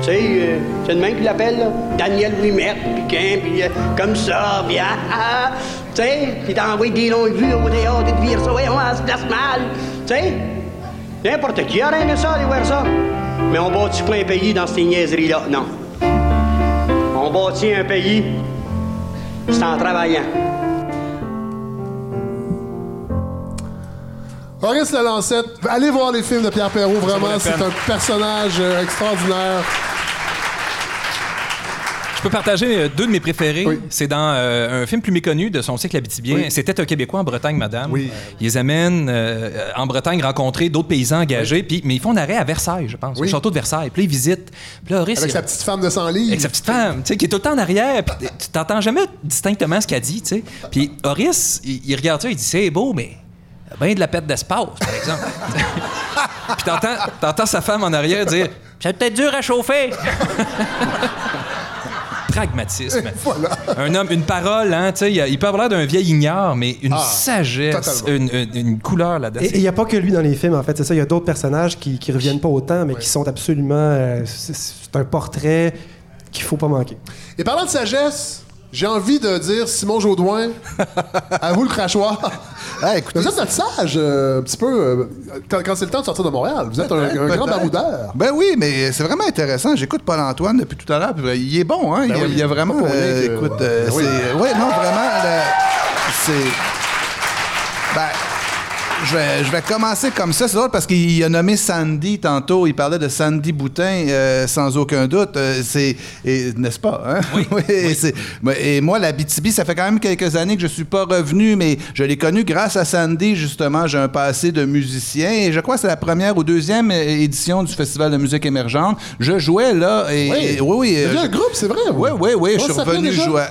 Tu sais, c'est le même qui l'appelle, là. Daniel Ouimet, Piquin, puis comme ça, puis tu sais, puis t'envoies des longues vues au dehors, des vires, ça, ouais, on se place mal. Tu sais, n'importe qui aurait aimé ça aller voir ça. Mais on bâtit pas un pays dans ces niaiseries-là, non. On bâtit un pays, c'est en travaillant. Horace Lalancette, allez voir les films de Pierre Perrault, vraiment, c'est un personnage extraordinaire. Je peux partager 2 de mes préférés. Oui. C'est dans un film plus méconnu de son cycle abitibien. Oui. C'était un Québécois en Bretagne, madame. Oui. Ils amènent en Bretagne rencontrer d'autres paysans engagés. Oui. Mais ils font un arrêt à Versailles, je pense, au château de Versailles. Puis là, ils visitent. Puis là, Horace, avec sa petite femme de 100 livres. Avec sa petite femme, tu sais, qui est tout le temps en arrière. Puis tu t'entends jamais distinctement ce qu'elle dit, tu sais. Puis Horace, il regarde ça, il dit « C'est beau, mais... » Ben de la perte d'espace, par exemple. Puis t'entends sa femme en arrière dire « C'est peut-être dur à chauffer! » Pragmatisme. Voilà. Un homme, une parole, hein, tu sais, il peut avoir l'air d'un vieil ignare, mais une sagesse, une couleur là-dedans. Et il n'y a pas que lui dans les films, en fait, c'est ça. Il y a d'autres personnages qui ne reviennent pas autant, mais qui sont absolument... c'est un portrait qu'il ne faut pas manquer. Et parlant de sagesse... J'ai envie de dire, Simon Jaudoin, à vous le crachoir. Hey, écoutez, vous êtes notre sage, un petit peu, quand c'est le temps de sortir de Montréal. Vous êtes un grand baroudeur. Ben oui, mais c'est vraiment intéressant. J'écoute Paul-Antoine depuis tout à l'heure. Il est bon, hein? Ben il y a vraiment... écoute, c'est... Oui, non, vraiment, c'est... Ben... Je vais commencer comme ça. C'est drôle parce qu'il a nommé Sandy tantôt. Il parlait de Sandy Boutin, sans aucun doute. N'est-ce pas? Hein? Oui. Et moi, l'Abitibi, ça fait quand même quelques années que je ne suis pas revenu, mais je l'ai connu grâce à Sandy, justement. J'ai un passé de musicien et je crois que c'est la première ou deuxième édition du Festival de musique émergente. Je jouais là. Oui. Il y a un groupe, c'est vrai? Oui. Je suis revenu jouer.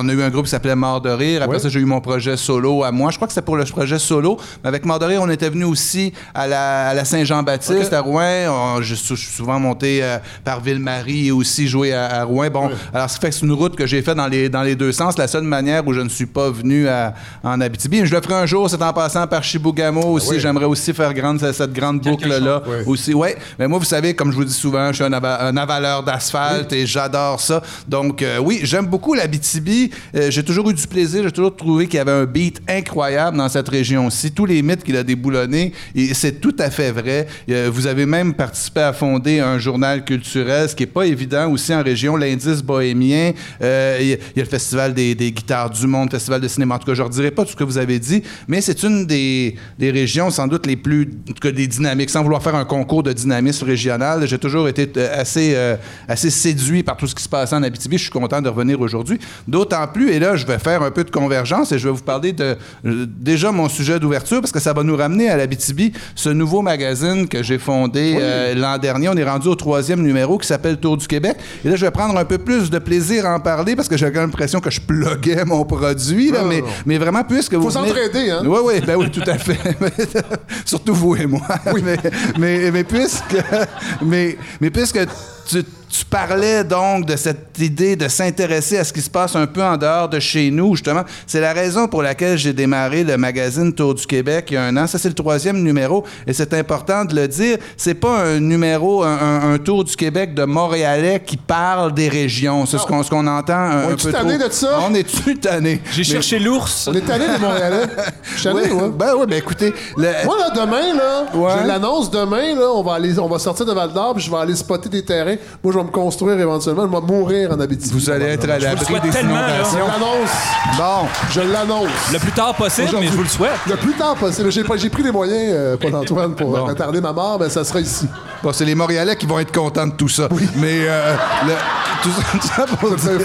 On a eu un groupe qui s'appelait Mort de rire. Après ça, j'ai eu mon projet solo à moi. Je crois que c'était pour le projet solo. Avec Mordoré, on était venu aussi à la Saint-Jean-Baptiste, okay, à Rouen. Je suis souvent monté par Ville-Marie et aussi joué à Rouen. Bon, oui. Alors ça fait que c'est une route que j'ai faite dans les deux sens. La seule manière où je ne suis pas venu en Abitibi, mais je le ferai un jour, c'est en passant par Chibougamau aussi. Ah oui. J'aimerais aussi faire cette grande boucle-là aussi. Oui, mais moi, vous savez, comme je vous dis souvent, je suis un avaleur d'asphalte, oui, et j'adore ça. Donc, oui, j'aime beaucoup l'Abitibi. J'ai toujours eu du plaisir. J'ai toujours trouvé qu'il y avait un beat incroyable dans cette région-ci. Tous les mythes qu'il a déboulonnés, et c'est tout à fait vrai. Vous avez même participé à fonder un journal culturel, ce qui n'est pas évident aussi en région, l'Indice bohémien. Il y a le Festival des guitares du monde, le Festival de cinéma. En tout cas, je ne redirai pas tout ce que vous avez dit, mais c'est une des régions sans doute les plus, en tout cas des dynamiques, sans vouloir faire un concours de dynamisme régional. J'ai toujours été assez séduit par tout ce qui se passait en Abitibi. Je suis content de revenir aujourd'hui. D'autant plus, et là, je vais faire un peu de convergence et je vais vous parler de déjà mon sujet d'ouverture, parce que ça va nous ramener à l'Abitibi, ce nouveau magazine que j'ai fondé l'an dernier. On est rendu au 3e numéro qui s'appelle Tour du Québec. Et là, je vais prendre un peu plus de plaisir à en parler parce que j'ai l'impression que je pluguais mon produit. Là, mais vraiment, puisque vous... Faut s'entraider, hein? Oui, oui, ben oui, tout à fait. Surtout vous et moi. Oui. mais puisque tu parlais donc de cette idée de s'intéresser à ce qui se passe un peu en dehors de chez nous, justement. C'est la raison pour laquelle j'ai démarré le magazine Tour du Québec il y a un an. Ça, c'est le 3e numéro, et c'est important de le dire. C'est pas un numéro, un Tour du Québec de Montréalais qui parle des régions. C'est ce qu'on entend un peu trop. On est-tu tanné de ça? On est-tu tanné? J'ai cherché l'ours. On est tanné des Montréalais. Je suis tanné, oui. Ben oui, ben écoutez... Moi, là, demain, là, je l'annonce demain, là, on va sortir de Val-d'Or, puis je vais aller spotter des terrains. Moi, je vais me construire éventuellement, je vais mourir en Abitibi. Vous allez être à l'abri des inondations. Je l'annonce. Le plus tard possible, aujourd'hui, mais je vous le souhaite. Le plus tard possible. J'ai pris les moyens, Paul-Antoine, pour retarder ma mort, mais ça sera ici. Bon, c'est les Montréalais qui vont être contents de tout ça. Oui. Mais tout ça pour dire...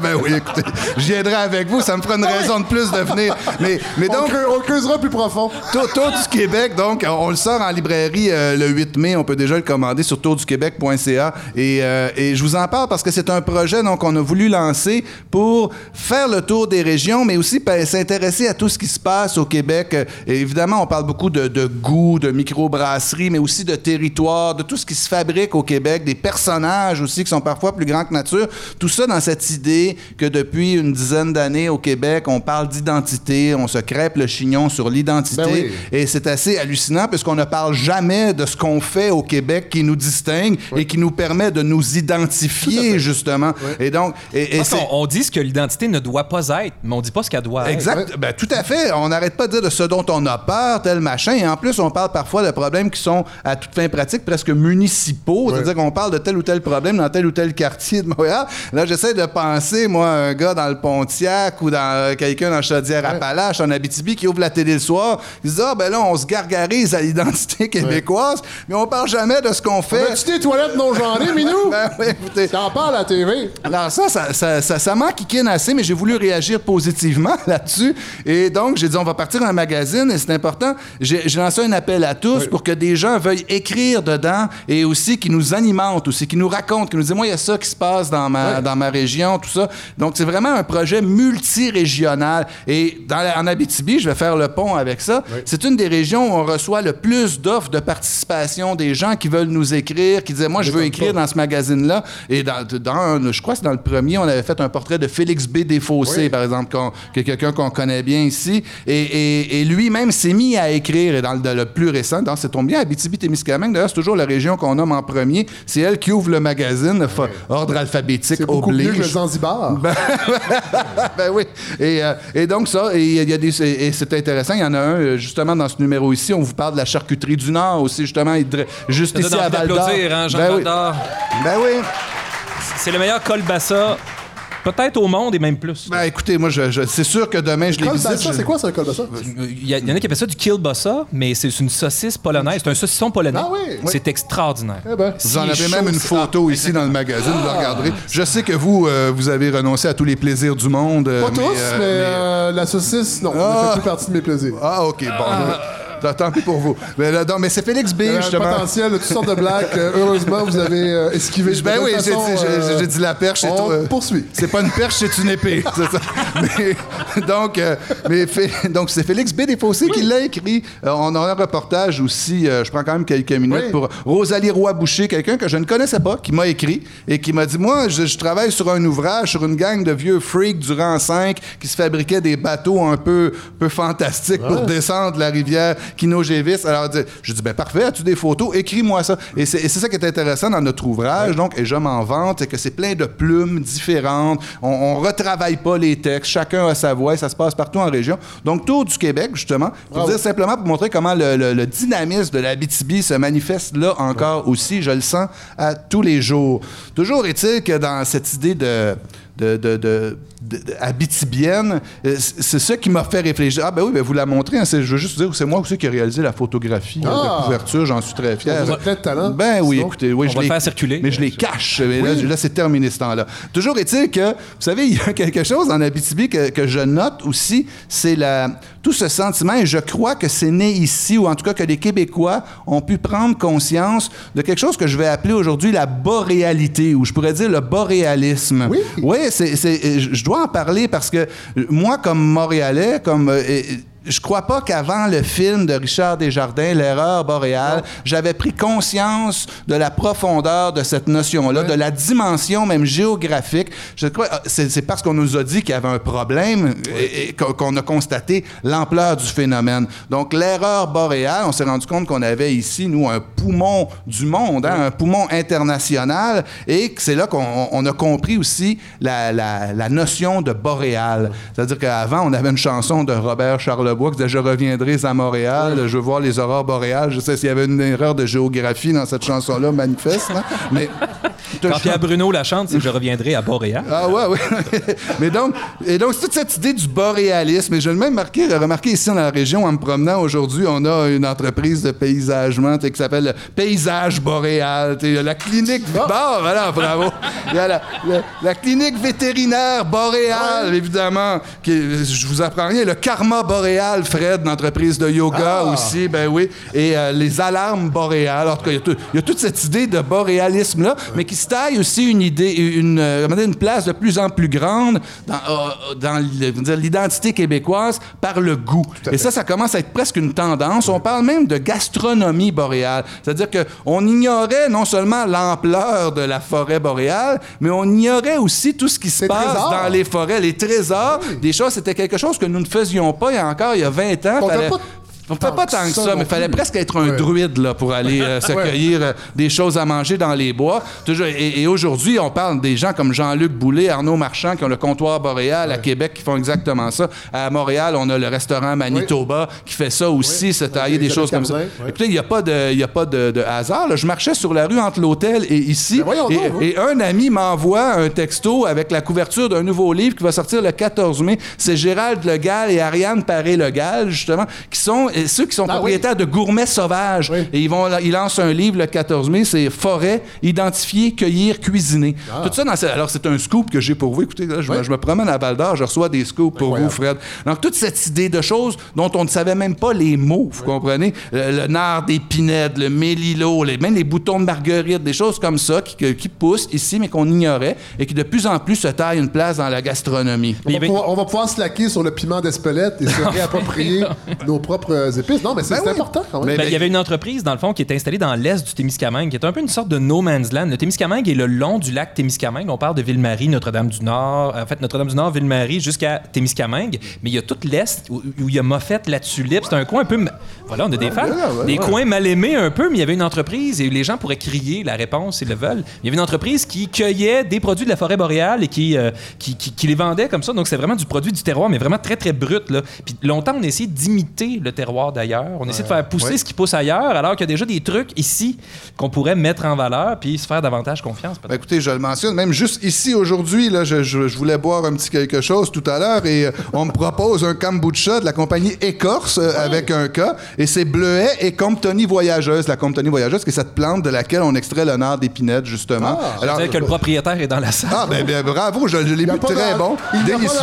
Ben oui, écoutez, j'y aiderai avec vous, ça me fera une raison de plus de venir. Mais donc, on creusera plus profond. Tour du Québec, donc, on le sort en librairie le 8 mai, on peut déjà le commander sur tourduquebec.ca et je vous en parle parce que c'est un projet donc, qu'on a voulu lancer pour faire le tour des régions, mais aussi s'intéresser à tout ce qui se passe au Québec. Et évidemment, on parle beaucoup de goût, de microbrasserie, mais aussi de territoire, de tout ce qui se fabrique au Québec, des personnages aussi qui sont parfois plus grands que nature. Tout ça dans cette idée que depuis une dizaine d'années au Québec, on parle d'identité, on se crêpe le chignon sur l'identité. Ben oui. Et c'est assez hallucinant puisqu'on ne parle jamais de ce qu'on fait au Québec qui nous distingue et qui nous permet de nous identifier, justement. Oui. Et donc... Et c'est... On dit ce que l'identité ne doit pas être, mais on ne dit pas ce qu'elle doit être. Exact. Oui. Ben, tout à fait. On n'arrête pas de dire de ce dont on a peur, tel machin. Et en plus, on parle parfois de problèmes qui sont, à toute fin pratique, presque municipaux. Oui. C'est-à-dire qu'on parle de tel ou tel problème dans tel ou tel quartier de Montréal. Là, j'essaie de penser, moi, un gars dans le Pontiac ou dans quelqu'un dans Chaudière-Appalaches, en Abitibi, qui ouvre la télé le soir. Il se dit, là, on se gargarise à l'identité québécoise, mais on parle jamais de ce qu'on fait. On a-tu des toilettes non genrées, Minou? Ben oui, écoutez. T'en parles à la TV. Alors ça m'enquiquine assez, mais j'ai voulu réagir positivement là-dessus. Et donc, j'ai dit, on va partir un magazine, et c'est important. J'ai lancé un appel à tous pour que des gens veuillent écrire dedans et aussi qui nous alimentent, aussi qui nous racontent, qui nous disent, moi, il y a ça qui se passe dans ma région, tout ça. Donc, c'est vraiment un projet multirégional. Et en Abitibi, je vais faire le pont avec ça, c'est une des régions où on reçoit le plus d'offres de participation des gens qui veulent nous écrire, qui disaient, moi, je veux écrire dans ce magazine-là. Et je crois que c'est dans le premier, on avait fait un portrait de Félix B. Desfossés, par exemple, qui est quelqu'un qu'on connaît bien ici. Et lui-même s'est mis à écrire. Et dans le plus récent, c'est tombé bien, Abitibi-Témiscamingue. D'ailleurs, c'est toujours la région qu'on nomme en premier. C'est elle qui ouvre le magazine, ordre alphabétique oblige. C'est beaucoup plus que Zanzibar. Ben oui. Et donc ça, et c'est intéressant. Il y en a un, justement, dans ce numéro ici, on vous parle de la charcuterie du Nord aussi, justement, juste ici à Val-d'Or. Hein, Val-d'Or. Ben oui. C'est le meilleur colbassa, peut-être au monde et même plus. Ben écoutez, moi, c'est sûr que demain, je les visite. C'est quoi, ça, un colbassa? Il y en a qui appellent ça du kielbassa, mais c'est une saucisse polonaise. C'est un saucisson polonais. Ah oui? C'est extraordinaire. Eh ben, vous en avez même une photo ici dans le magazine, vous la regarderez. Je sais que vous avez renoncé à tous les plaisirs du monde. Pas tous, mais la saucisse, non, ça fait plus partie de mes plaisirs. Ah, OK, bon. Tant pis pour vous. Mais, là, non, mais c'est Félix B, justement. Le potentiel de toutes sortes de blagues. Heureusement, vous avez esquivé. Ben oui, j'ai dit la perche. On poursuit. C'est pas une perche, c'est une épée. C'est ça. Donc, c'est Félix B. Desfossés qui l'a écrit. On a un reportage aussi, je prends quand même quelques minutes, pour Rosalie Roy-Boucher, quelqu'un que je ne connaissais pas, qui m'a écrit et qui m'a dit, moi, je travaille sur un ouvrage, sur une gang de vieux freaks du rang 5 qui se fabriquaient des bateaux un peu fantastiques pour descendre la rivière Kinogévis. Alors, je dis, ben parfait, as-tu des photos? Écris-moi ça. Et c'est ça qui est intéressant dans notre ouvrage, donc, et je m'en vante, c'est que c'est plein de plumes différentes. On retravaille pas les textes. Chacun a sa voix et ça se passe partout en région. Donc, tour du Québec, justement, pour dire simplement, pour montrer comment le dynamisme de l'Abitibi se manifeste là encore aussi. Je le sens à tous les jours. Toujours est-il que dans cette idée de abitibienne, c'est ça qui m'a fait réfléchir. Ah ben oui, ben vous la montrez. Hein, je veux juste dire que c'est moi aussi qui ai réalisé la photographie de couverture. J'en suis très fier. Vous avez plein de talent. Ben oui, écoutez, on va les faire circuler. Mais je les cache. Mais là, c'est terminé ce temps-là. Toujours est-il que, vous savez, il y a quelque chose en Abitibi que je note aussi, c'est tout ce sentiment, et je crois que c'est né ici, ou en tout cas que les Québécois ont pu prendre conscience de quelque chose que je vais appeler aujourd'hui la boréalité, ou je pourrais dire le boréalisme. Oui, je dois en parler parce que moi, comme Montréalais, je crois pas qu'avant le film de Richard Desjardins, L'erreur boréale, j'avais pris conscience de la profondeur de cette notion-là, de la dimension même géographique. Je crois c'est parce qu'on nous a dit qu'il y avait un problème et qu'on a constaté l'ampleur du phénomène. Donc, l'erreur boréale, on s'est rendu compte qu'on avait ici, nous, un poumon du monde, un poumon international, et c'est là qu'on a compris aussi la notion de boréal. C'est-à-dire qu'avant, on avait une chanson de Robert Charlebois qui disait « Je reviendrai à Montréal, je veux voir les aurores boréales ». Je sais s'il y avait une erreur de géographie dans cette chanson-là manifeste, hein? Mais... Quand Pierre Bruno la chante, c'est « Je reviendrai à Boréal ». Ah ouais, oui. Mais donc, c'est toute cette idée du boréalisme. Et je l'ai même remarqué ici dans la région, en me promenant aujourd'hui, on a une entreprise de paysagement qui s'appelle « Paysage Boréal ». La clinique... voilà, bravo! Il y a la clinique vétérinaire boréale, évidemment. Je vous apprends rien. Le karma boréal, Fred, une entreprise de yoga aussi, ben oui. Et les alarmes boréales. En tout cas, il y a toute cette idée de boréalisme-là, mais qui se taille aussi une idée, une place de plus en plus grande dans l'identité québécoise par le goût. Et ça commence à être presque une tendance. On parle même de gastronomie boréale. C'est-à-dire qu'on ignorait non seulement l'ampleur de la forêt boréale, mais on ignorait aussi tout ce qui se passe dans les forêts, les trésors. Oui. Des choses, c'était quelque chose que nous ne faisions pas il y a 20 ans. On ne fait pas tant que ça, mais il fallait presque être un druide là, pour aller se cueillir des choses à manger dans les bois. Et aujourd'hui, on parle des gens comme Jean-Luc Boulay, Arnaud Marchand, qui ont le comptoir boréal à Québec, qui font exactement ça. À Montréal, on a le restaurant Manitoba qui fait ça aussi, se tailler des choses comme ça. Écoutez, il n'y a pas de hasard. Là. Je marchais sur la rue entre l'hôtel et ici, et un ami m'envoie un texto avec la couverture d'un nouveau livre qui va sortir le 14 mai. C'est Gérald Legal et Ariane Paré-Legal, justement, qui sont... Et ceux qui sont propriétaires de gourmets sauvages. Oui. Et ils lancent un livre le 14 mai, c'est « Forêt, identifier, cueillir, cuisiner ». Tout ça, alors c'est un scoop que j'ai pour vous. Écoutez, là, je me promène à Val-d'Or, je reçois des scoops pour vous, Fred. Donc, toute cette idée de choses dont on ne savait même pas les mots, vous comprenez? Le nard d'épinette, le mélilo, même les boutons de marguerite, des choses comme ça qui poussent ici, mais qu'on ignorait et qui de plus en plus se taillent une place dans la gastronomie. On va pouvoir se laquer sur le piment d'Espelette et se réapproprier nos propres épices. Non, mais c'est important quand même. Il y avait une entreprise, dans le fond, qui était installée dans l'est du Témiscamingue, qui est un peu une sorte de no man's land. Le Témiscamingue est le long du lac Témiscamingue. On parle de Ville-Marie, Notre-Dame-du-Nord, Notre-Dame-du-Nord, Ville-Marie, jusqu'à Témiscamingue. Mais il y a tout l'est où il y a Moffett, La Tulipe. C'est un coin un peu... Voilà, on a des fans. Des coins mal aimés un peu, mais il y avait une entreprise et les gens pourraient crier la réponse s'ils le veulent. Il y avait une entreprise qui cueillait des produits de la forêt boréale et qui les vendait comme ça. Donc, c'est vraiment du produit du terroir, mais vraiment très, très brut, là. Puis longtemps, on a essayé d'imiter le terroir d'ailleurs. On essaie de faire pousser ce qui pousse ailleurs, alors qu'il y a déjà des trucs ici qu'on pourrait mettre en valeur puis se faire davantage confiance. Ben écoutez, je le mentionne, même juste ici aujourd'hui, là, je voulais boire un petit quelque chose tout à l'heure et on me propose un kombucha de la compagnie Écorce avec un K, et c'est Bleuet et Comptonie Voyageuse. La Comptonie Voyageuse, qui est cette plante de laquelle on extrait le nard d'épinette, justement. Alors, je disais que le propriétaire est dans la salle. Ah, ben bravo, je l'ai vu très bon. Délicieux.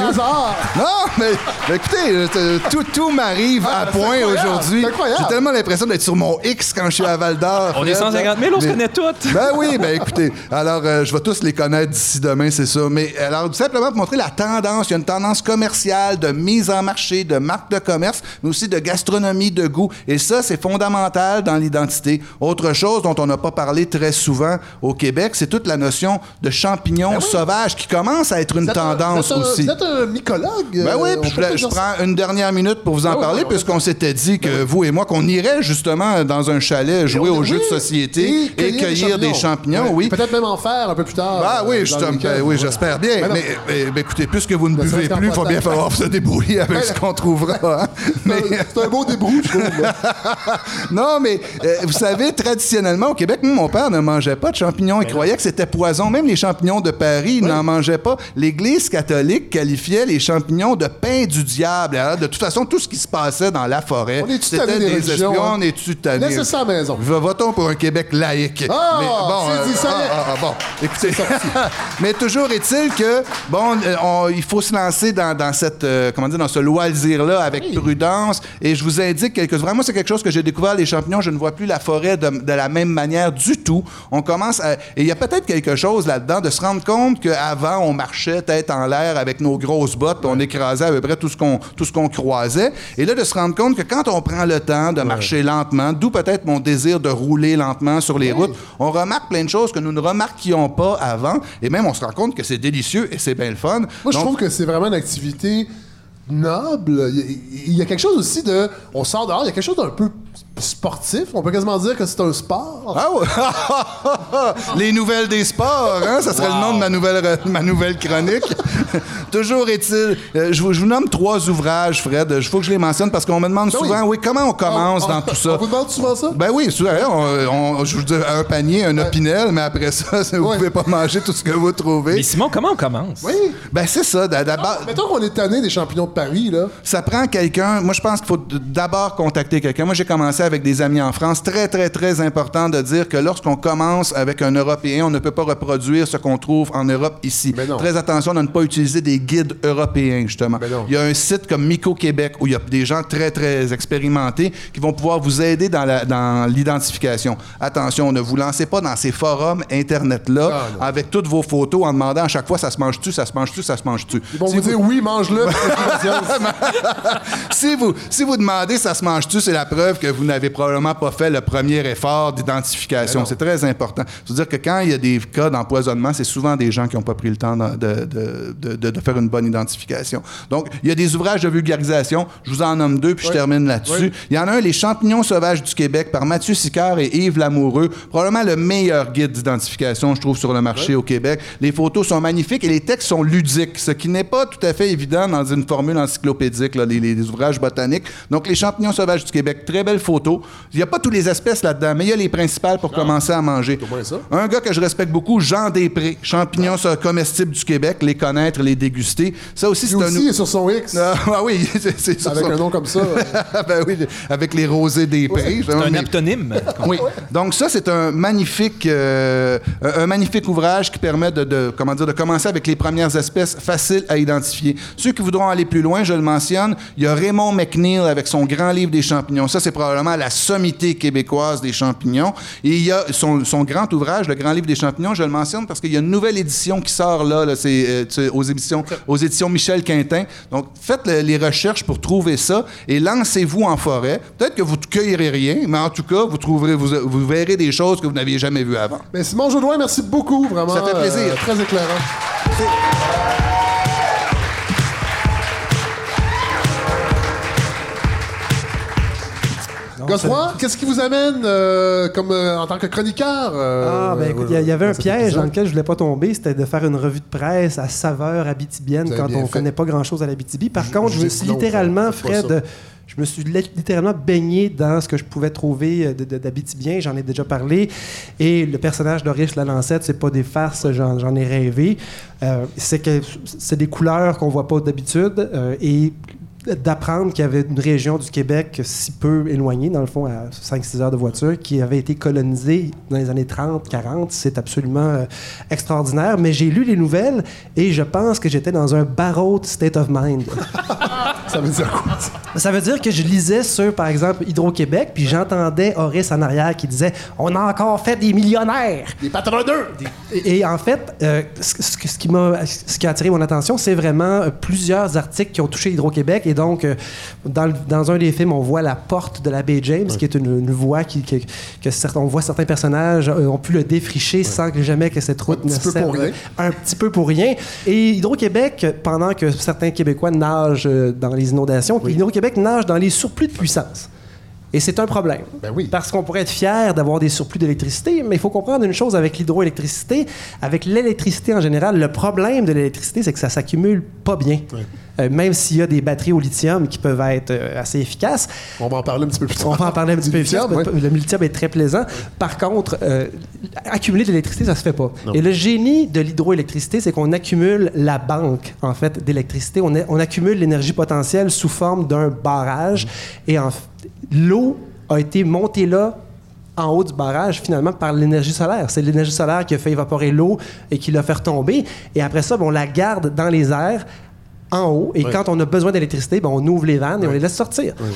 Non, mais écoutez, tout m'arrive à point aujourd'hui. J'ai tellement l'impression d'être sur mon X quand je suis à Val-d'Or. On est 150 000, on se connaît toutes. Ben oui, ben écoutez, alors je vais tous les connaître d'ici demain, c'est sûr. Mais alors, tout simplement pour montrer la tendance, il y a une tendance commerciale de mise en marché, de marque de commerce, mais aussi de gastronomie, de goût. Et ça, c'est fondamental dans l'identité. Autre chose dont on n'a pas parlé très souvent au Québec, c'est toute la notion de champignons sauvages qui commence à être une tendance aussi. Vous êtes un mycologue. Ben oui, puis je prends une dernière minute pour vous en parler, puisqu'on s'était dit que vous et moi, qu'on irait justement dans un chalet jouer aux jeux de société et cueillir des champignons. Oui. Peut-être même en faire un peu plus tard. Ah oui, j'espère bien. Mais écoutez, puisque vous ne buvez plus, il va bien falloir se débrouiller avec ce qu'on trouvera. Hein. C'est un beau débrouille, je trouve. Non, mais vous savez, traditionnellement, au Québec, mon père ne mangeait pas de champignons. Il croyait que c'était poison. Même les champignons de Paris, il n'en mangeait pas. L'Église catholique qualifiait les champignons de pain du diable. Alors, de toute façon, tout ce qui se passait dans la forêt, c'était des espions, on est tutané. Laissez ça à la maison. Votons pour un Québec laïque. Ah! Mais bon, bon, écoutez, mais toujours est-il que, bon, il faut se lancer dans cette, comment dire, dans ce loisir-là avec prudence. Et je vous indique quelque chose. Vraiment, c'est quelque chose que j'ai découvert, les champignons. Je ne vois plus la forêt de la même manière du tout. On commence à... Et il y a peut-être quelque chose là-dedans de se rendre compte qu'avant, on marchait tête en l'air avec nos grosses bottes, puis on écrasait à peu près tout ce qu'on croisait. Et là, de se rendre compte que quand on prend le temps de marcher lentement, d'où peut-être mon désir de rouler lentement sur les routes, on remarque plein de choses que nous ne remarquions pas avant. Et même, on se rend compte que c'est délicieux et c'est bien le fun. Moi, je trouve que c'est vraiment une activité noble. Il y a quelque chose aussi de... On sort dehors, il y a quelque chose d'un peu... sportif, on peut quasiment dire que c'est un sport. Ah ouais. Les nouvelles des sports, hein? Ça serait le nom de ma nouvelle chronique. Toujours est-il, je vous nomme 3 ouvrages, Fred. Il faut que je les mentionne parce qu'on me demande souvent, comment on commence dans tout ça. On vous demande souvent ça? Ben oui, souvent. Je vous dis un panier, un opinel, mais après ça, vous pouvez pas manger tout ce que vous trouvez. Mais Simon, comment on commence? Oui. Ben c'est ça. D'abord. Mettons qu'on est tanné des champignons de Paris, là. Ça prend quelqu'un. Moi, je pense qu'il faut d'abord contacter quelqu'un. Moi, j'ai commencé avec des amis en France. Très, très, très important de dire que lorsqu'on commence avec un Européen, on ne peut pas reproduire ce qu'on trouve en Europe ici. Très attention de ne pas utiliser des guides européens, justement. Il y a un site comme Myco-Québec où il y a des gens très, très expérimentés qui vont pouvoir vous aider dans l'identification. Attention, ne vous lancez pas dans ces forums Internet-là avec toutes vos photos en demandant à chaque fois « ça se mange-tu, ça se mange-tu, ça se mange-tu ». Ils vont vous dire « oui, mange-le ». Si vous demandez « ça se mange-tu », c'est la preuve que vous n'avez probablement pas fait le premier effort d'identification. C'est très important. C'est-à-dire que quand il y a des cas d'empoisonnement, c'est souvent des gens qui n'ont pas pris le temps de faire une bonne identification. Donc, il y a des ouvrages de vulgarisation. Je vous en nomme 2, puis je termine là-dessus. Il y en a un, « Les champignons sauvages du Québec » par Mathieu Sicard et Yves Lamoureux. Probablement le meilleur guide d'identification, je trouve, sur le marché au Québec. Les photos sont magnifiques et les textes sont ludiques, ce qui n'est pas tout à fait évident dans une formule encyclopédique, là, les ouvrages botaniques. Donc, « Les champignons sauvages du Québec », très belle photo. Il n'y a pas toutes les espèces là-dedans, mais il y a les principales pour commencer à manger. Un gars que je respecte beaucoup, Jean Després, champignons comestibles du Québec, les connaître, les déguster. Ça aussi, c'est aussi, il est sur son X. Ah oui, c'est sur avec son... un nom comme ça. Ben oui, avec les rosés des prés. C'est un aptonyme. Oui. Donc ça, c'est un magnifique ouvrage qui permet de commencer avec les premières espèces faciles à identifier. Ceux qui voudront aller plus loin, je le mentionne, il y a Raymond McNeill avec son grand livre des champignons. Ça, c'est probablement la sommité québécoise des champignons. Et il y a son grand ouvrage, le grand livre des champignons, je le mentionne parce qu'il y a une nouvelle édition qui sort là c'est aux éditions Michel Quintin. Donc, faites les recherches pour trouver ça et lancez-vous en forêt. Peut-être que vous ne cueillerez rien, mais en tout cas, vous verrez des choses que vous n'aviez jamais vues avant. Mais Simon Jaudoin, merci beaucoup, vraiment. Ça fait plaisir. Très éclairant. Merci. Godefroy, qu'est-ce qui vous amène en tant que chroniqueur? Écoute, il y avait un piège dans lequel je voulais pas tomber, c'était de faire une revue de presse à saveur abitibienne quand on connaît pas grand-chose à l'Abitibi. Par contre, je me suis littéralement baigné dans ce que je pouvais trouver d'Abitibien, j'en ai déjà parlé. Et le personnage d'Horace Lalancette, c'est pas des farces, j'en ai rêvé. C'est des couleurs qu'on voit pas d'habitude et d'apprendre qu'il y avait une région du Québec si peu éloignée, dans le fond, à 5-6 heures de voiture, qui avait été colonisée dans les années 30-40. C'est absolument extraordinaire. Mais j'ai lu les nouvelles et je pense que j'étais dans un borrowed state of mind. Ça veut dire quoi? Ça veut dire que je lisais sur, par exemple, Hydro-Québec, puis j'entendais Horace en arrière qui disait « On a encore fait des millionnaires! » Des patrons d'eux! Et en fait, ce qui a attiré mon attention, c'est vraiment plusieurs articles qui ont touché Hydro-Québec. Et donc, dans un des films, on voit la porte de l'abbé James, qui est une voie on voit certains personnages ont pu le défricher sans que jamais que cette route ne serve. Un petit peu pour rien. Et Hydro-Québec, pendant que certains Québécois nagent dans les inondations, Hydro-Québec nage dans les surplus de puissance. Et c'est un problème. Ben oui. Parce qu'on pourrait être fier d'avoir des surplus d'électricité, mais il faut comprendre une chose avec l'hydroélectricité, avec l'électricité en général, le problème de l'électricité, c'est que ça s'accumule pas bien. Oui. Même s'il y a des batteries au lithium qui peuvent être assez efficaces. On va en parler un petit peu plus tard. Le lithium est très plaisant. Par contre, accumuler de l'électricité, ça se fait pas. Non. Et le génie de l'hydroélectricité, c'est qu'on accumule la banque, en fait, d'électricité. On accumule l'énergie potentielle sous forme d'un barrage. Et l'eau a été montée là, en haut du barrage, finalement, par l'énergie solaire. C'est l'énergie solaire qui a fait évaporer l'eau et qui l'a fait retomber. Et après ça, on la garde dans les airs, en haut. Et quand on a besoin d'électricité, on ouvre les vannes et on les laisse sortir. Oui.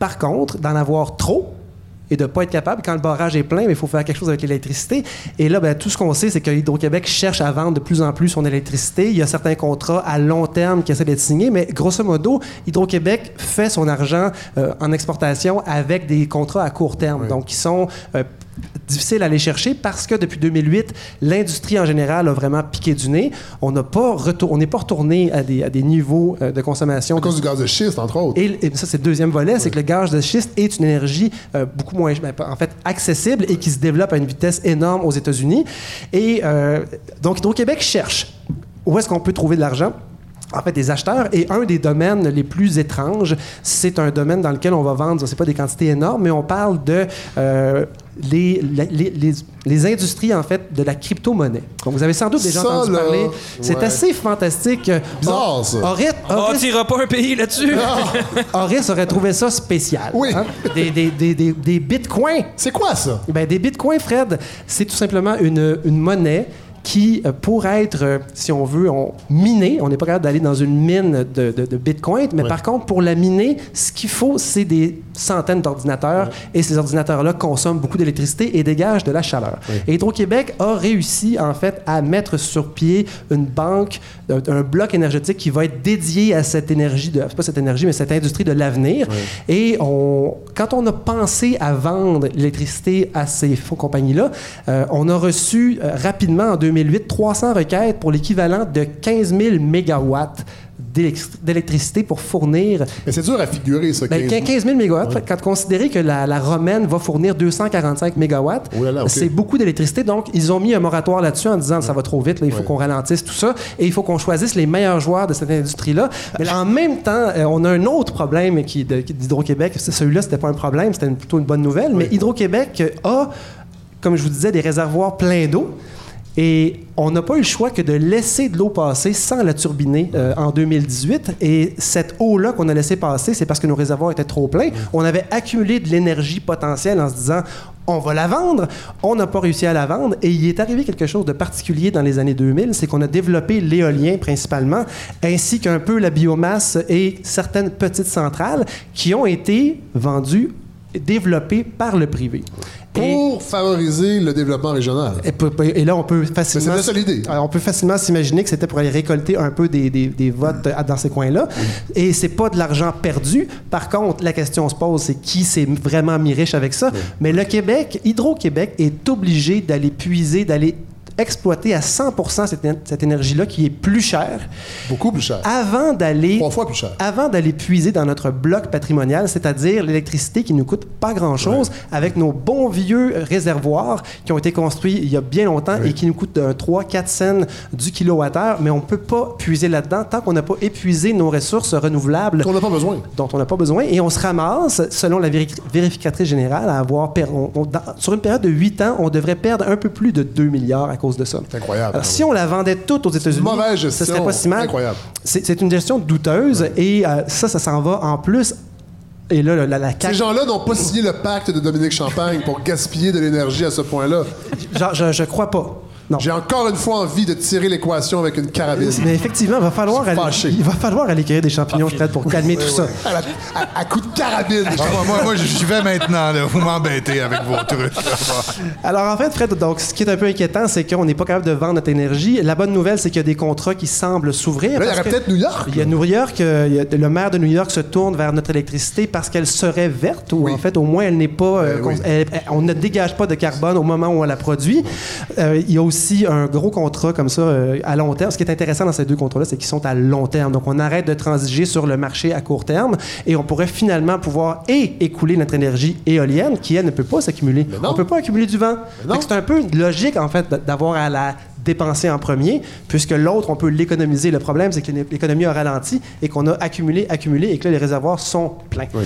Par contre, d'en avoir trop et de ne pas être capable, quand le barrage est plein, il faut faire quelque chose avec l'électricité. Et là, tout ce qu'on sait, c'est que Hydro-Québec cherche à vendre de plus en plus son électricité. Il y a certains contrats à long terme qui essaient d'être signés, mais grosso modo, Hydro-Québec fait son argent en exportation avec des contrats à court terme, donc qui sont difficiles à aller chercher parce que depuis 2008, l'industrie en général a vraiment piqué du nez. On n'est pas retourné à des niveaux de consommation. À cause du gaz de schiste, entre autres. Et ça, c'est le deuxième volet, c'est que le gaz de schiste est une énergie beaucoup moins, accessible et qui se développe à une vitesse énorme aux États-Unis. Et donc, Hydro-Québec cherche où est-ce qu'on peut trouver de l'argent. En fait, des acheteurs. Et un des domaines les plus étranges, c'est un domaine dans lequel on va vendre, c'est pas des quantités énormes, mais on parle de les industries, en fait, de la crypto-monnaie. Donc, vous avez sans doute déjà entendu parler. C'est assez fantastique. Bizarre, ça. On tirera pas un pays là-dessus. Horace aurait trouvé ça spécial. Oui. Hein? Des bitcoins. C'est quoi, ça? Des bitcoins, Fred, c'est tout simplement une monnaie qui, pour être, si on veut, minée, on n'est pas capable d'aller dans une mine de Bitcoin, mais par contre, pour la miner, ce qu'il faut, c'est des centaines d'ordinateurs, et ces ordinateurs-là consomment beaucoup d'électricité et dégagent de la chaleur. Et Hydro-Québec a réussi, en fait, à mettre sur pied une banque, un bloc énergétique qui va être dédié à cette énergie, c'est pas cette énergie, mais cette industrie de l'avenir. Et quand on a pensé à vendre l'électricité à ces compagnies-là, on a reçu rapidement, en 2008, 300 requêtes pour l'équivalent de 15 000 mégawatts d'électricité pour fournir... Mais c'est dur à figurer, ça. 15 000 mégawatts, quand considérer que la Romaine va fournir 245 mégawatts, c'est beaucoup d'électricité. Donc, ils ont mis un moratoire là-dessus en disant ça va trop vite, il faut qu'on ralentisse tout ça et il faut qu'on choisisse les meilleurs joueurs de cette industrie-là. Mais en même temps, on a un autre problème d'Hydro-Québec. Celui-là, c'était pas un problème, c'était plutôt une bonne nouvelle. Mais Hydro-Québec a, comme je vous disais, des réservoirs pleins d'eau. Et on n'a pas eu le choix que de laisser de l'eau passer sans la turbiner en 2018. Et cette eau-là qu'on a laissée passer, c'est parce que nos réservoirs étaient trop pleins. On avait accumulé de l'énergie potentielle en se disant « on va la vendre ». On n'a pas réussi à la vendre. Et il est arrivé quelque chose de particulier dans les années 2000, c'est qu'on a développé l'éolien principalement, ainsi qu'un peu la biomasse et certaines petites centrales qui ont été vendues, développées par le privé. Pour favoriser le développement régional. Et là, on peut facilement... C'est l'idée. On peut facilement s'imaginer que c'était pour aller récolter un peu des votes dans ces coins-là. Et c'est pas de l'argent perdu. Par contre, la question se pose, c'est qui s'est vraiment mis riche avec ça. Mais le Québec, Hydro-Québec, est obligé d'aller puiser, d'aller exploiter à 100% cette énergie-là qui est plus chère. Beaucoup plus chère. Trois fois plus chère. Avant d'aller puiser dans notre bloc patrimonial, c'est-à-dire l'électricité qui ne nous coûte pas grand-chose, avec nos bons vieux réservoirs qui ont été construits il y a bien longtemps et qui nous coûtent 3-4 cents du kilowattheure, mais on ne peut pas puiser là-dedans tant qu'on n'a pas épuisé nos ressources renouvelables. Dont on n'a pas besoin. Et on se ramasse, selon la vérificatrice générale, à avoir... sur une période de 8 ans, on devrait perdre un peu plus de 2 milliards à cause de ça. C'est incroyable. Alors, si on la vendait toute aux États-Unis, ce serait pas si mal. Incroyable. C'est une gestion douteuse et ça s'en va en plus. Et là, la CAQ... Ces gens-là n'ont pas signé le pacte de Dominique Champagne pour gaspiller de l'énergie à ce point-là. Je crois pas. J'ai encore une fois envie de tirer l'équation avec une carabine. Mais effectivement, il va falloir aller cueillir des champignons, Fred, pour calmer tout ça. À coups de carabine. Moi, j'y vais maintenant. Là. Vous m'embêtez avec vos trucs. Alors, en fait, Fred, donc, ce qui est un peu inquiétant, c'est qu'on n'est pas capable de vendre notre énergie. La bonne nouvelle, c'est qu'il y a des contrats qui semblent s'ouvrir. Là, il y aurait peut-être New York. Il y a New York. Le maire de New York se tourne vers notre électricité parce qu'elle serait verte, ou en fait, au moins, elle n'est pas... on ne dégage pas de carbone au moment où on la produit. Il y a aussi un gros contrat comme ça à long terme. Ce qui est intéressant dans ces deux contrats-là, c'est qu'ils sont à long terme. Donc, on arrête de transiger sur le marché à court terme et on pourrait finalement pouvoir écouler notre énergie éolienne qui, elle, ne peut pas s'accumuler. On ne peut pas accumuler du vent. C'est un peu logique, en fait, d'avoir à la dépenser en premier, puisque l'autre, on peut l'économiser. Le problème, c'est que l'économie a ralenti et qu'on a accumulé et que là, les réservoirs sont pleins. Oui.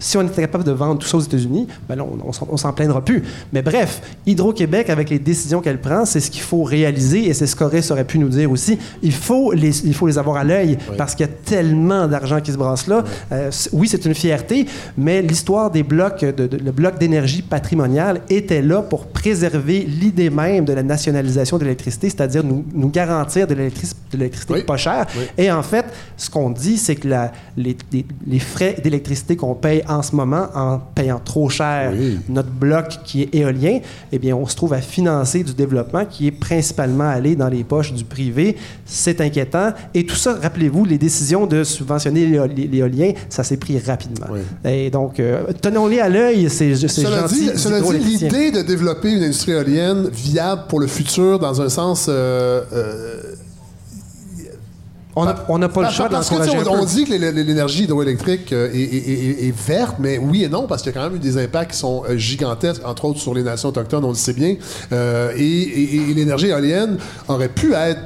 Si on était capable de vendre tout ça aux États-Unis, ben là, on s'en plaindra plus. Mais bref, Hydro-Québec, avec les décisions qu'elle prend, c'est ce qu'il faut réaliser et c'est ce qu'Horace aurait pu nous dire aussi. Il faut les avoir à l'œil parce qu'il y a tellement d'argent qui se brasse là. Oui, c'est une fierté, mais l'histoire des blocs, le bloc d'énergie patrimoniale était là pour préserver l'idée même de la nationalisation de l'électricité, c'est-à-dire nous garantir de l'électricité pas chère. Oui. Et en fait, ce qu'on dit, c'est que les frais d'électricité qu'on paye en ce moment, en payant trop cher notre bloc qui est éolien, eh bien, on se trouve à financer du développement qui est principalement allé dans les poches du privé. C'est inquiétant. Et tout ça, rappelez-vous, les décisions de subventionner l'éolien, ça s'est pris rapidement. Oui. Et donc, tenons-les à l'œil, c'est gentil. Cela dit, l'idée de développer une industrie éolienne viable pour le futur, dans un sens... on n'a pas le choix d'encourager un peu. On dit que l'énergie hydroélectrique est verte, mais oui et non, parce qu'il y a quand même eu des impacts qui sont gigantesques, entre autres sur les nations autochtones, on le sait bien. Et l'énergie éolienne aurait pu être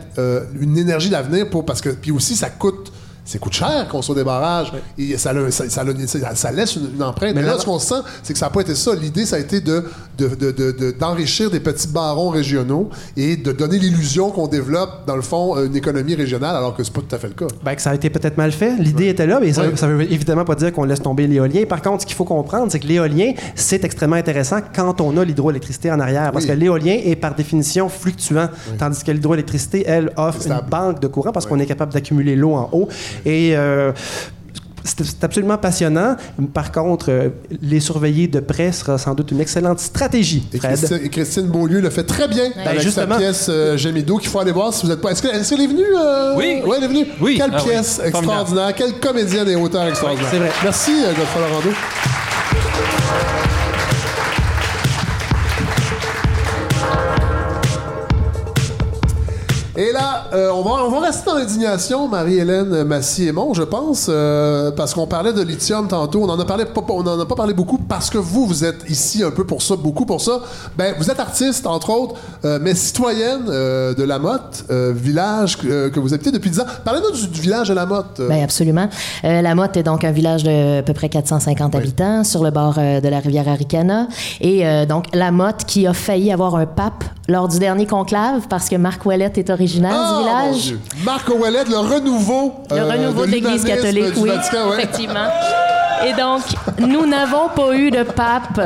une énergie d'avenir puis aussi, ça coûte cher qu'on soit des barrages et ça laisse une empreinte. Mais là, ce qu'on sent, c'est que ça n'a pas été ça. L'idée, ça a été d'enrichir des petits barons régionaux et de donner l'illusion qu'on développe, dans le fond, une économie régionale, alors que c'est pas tout à fait le cas. Ben, que ça a été peut-être mal fait. L'idée était là, mais ça ne veut évidemment pas dire qu'on laisse tomber l'éolien. Par contre, ce qu'il faut comprendre, c'est que l'éolien, c'est extrêmement intéressant quand on a l'hydroélectricité en arrière, parce que l'éolien est par définition fluctuant, tandis que l'hydroélectricité, elle, offre une banque de courant parce qu'on est capable d'accumuler l'eau en haut. Et c'est absolument passionnant. Par contre, les surveiller de près sera sans doute une excellente stratégie, Fred. Et Christine Beaulieu le fait très bien avec sa pièce Gémido qu'il faut aller voir si vous n'êtes pas... Est-ce qu'elle est venue? Oui. Ouais, elle est venue. Oui. Quelle pièce extraordinaire. Quelle comédienne et auteur extraordinaire. C'est vrai. Merci, Godefroy Le Rando. Et là, on va rester dans l'indignation, Marie-Hélène Massy-Aymon, je pense, parce qu'on parlait de lithium tantôt. On n'en a pas parlé beaucoup parce que vous êtes ici un peu pour ça, beaucoup pour ça. Ben, vous êtes artiste, entre autres, mais citoyenne de Lamotte, village que vous habitez depuis 10 ans. Parlez-nous du village de Lamotte. Bien, absolument. Lamotte est donc un village de à peu près 450 habitants sur le bord de la rivière Aricana. Et donc, Lamotte qui a failli avoir un pape lors du dernier conclave parce que Marc Ouellette est originaire du village. Marc Ouellette, le renouveau de l'Église catholique, Vatican, effectivement. Et donc, nous n'avons pas eu de pape,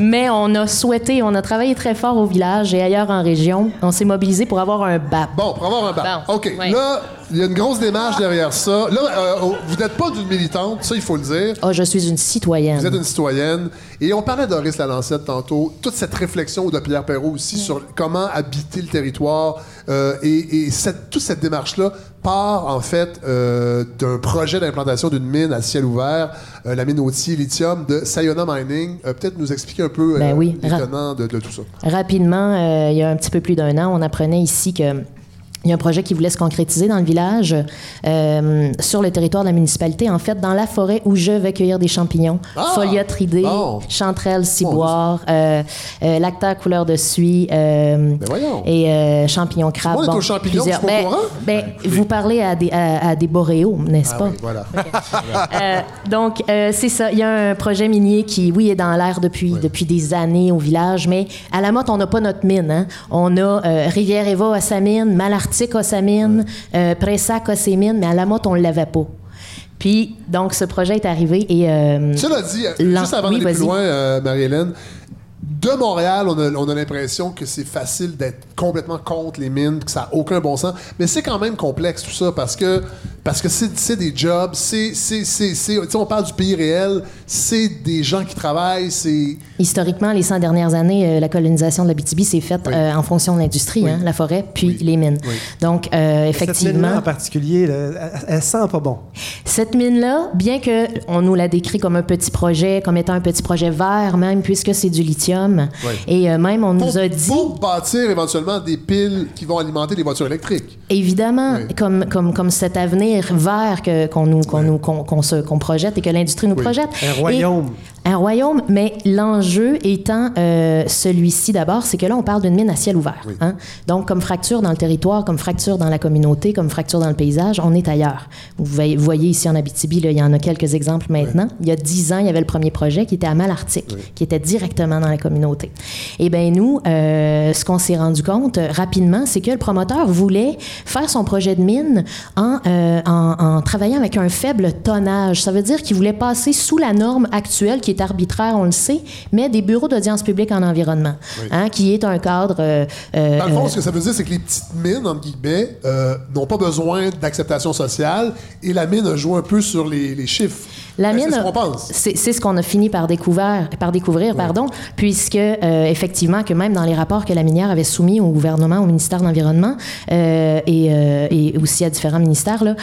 mais on a travaillé très fort au village et ailleurs en région. On s'est mobilisé pour avoir un BAP. Bon. OK. Oui. Là, il y a une grosse démarche derrière ça. Là, vous n'êtes pas d'une militante, ça, il faut le dire. Ah, je suis une citoyenne. Vous êtes une citoyenne. Et on parlait d'Horace Lalancette tantôt. Toute cette réflexion de Pierre Perrault aussi sur comment habiter le territoire toute cette démarche-là part, en fait, d'un projet d'implantation d'une mine à ciel ouvert, la mine Autier Lithium de Sayona Mining. Peut-être nous expliquer un peu l'étonnant de tout ça. Rapidement, il y a un petit peu plus d'un an, on apprenait ici que... Il y a un projet qui voulait se concrétiser dans le village, sur le territoire de la municipalité, en fait, dans la forêt où je vais cueillir des champignons. Foliotridés, chanterelles, ciboires, lactaires couleur de suie, et champignons crabes. On est aux champignons, c'est pas courant? Vous parlez à des boréaux, n'est-ce pas? Oui, voilà. Okay. donc, c'est ça. Il y a un projet minier qui, est dans l'air depuis des années au village, mais à Lamotte, on n'a pas notre mine. Hein? On a Rivière-Éva à sa mine, Malartic à sa mine, Pressac à ses mines, mais à Lamotte, on ne l'avait pas. Puis, donc, ce projet est arrivé et... Cela dit, juste avant d'aller plus loin, Marie-Hélène, de Montréal, on a l'impression que c'est facile d'être complètement contre les mines, que ça n'a aucun bon sens. Mais c'est quand même complexe tout ça parce que c'est des jobs, c'est on parle du pays réel, c'est des gens qui travaillent, c'est... Historiquement, les 100 dernières années, la colonisation de l'Abitibi s'est faite en fonction de l'industrie, hein, la forêt, puis les mines. Oui. Donc, effectivement... Cette mine-là en particulier, elle sent pas bon. Cette mine-là, bien qu'on nous la décrit comme un petit projet, comme étant un petit projet vert même, puisque c'est du lithium, et même on nous a dit... Pour bâtir éventuellement des piles qui vont alimenter les voitures électriques. Évidemment, comme cet avenir vert qu'on projette et que l'industrie nous projette. Un royaume. Un royaume, mais l'enjeu étant celui-ci d'abord, c'est que là, on parle d'une mine à ciel ouvert. Oui. Hein? Donc, comme fracture dans le territoire, comme fracture dans la communauté, comme fracture dans le paysage, on est ailleurs. Vous voyez ici en Abitibi, là, il y en a quelques exemples maintenant. Oui. Il y a 10 ans, il y avait le premier projet qui était à Malartic, qui était directement dans la communauté. Eh bien, nous, ce qu'on s'est rendu compte rapidement, c'est que le promoteur voulait faire son projet de mine en travaillant avec un faible tonnage. Ça veut dire qu'il voulait passer sous la norme actuelle qui est arbitraire, on le sait, mais des bureaux d'audience publique en environnement, hein, qui est un cadre... Dans le fond, ce que ça veut dire, c'est que les petites mines, entre guillemets, n'ont pas besoin d'acceptation sociale et la mine joue un peu sur les chiffres. La mine, c'est ce qu'on pense. C'est ce qu'on a fini par découvrir, puisque, effectivement, que même dans les rapports que la minière avait soumis au gouvernement, au ministère de l'Environnement et aussi à différents ministères, là,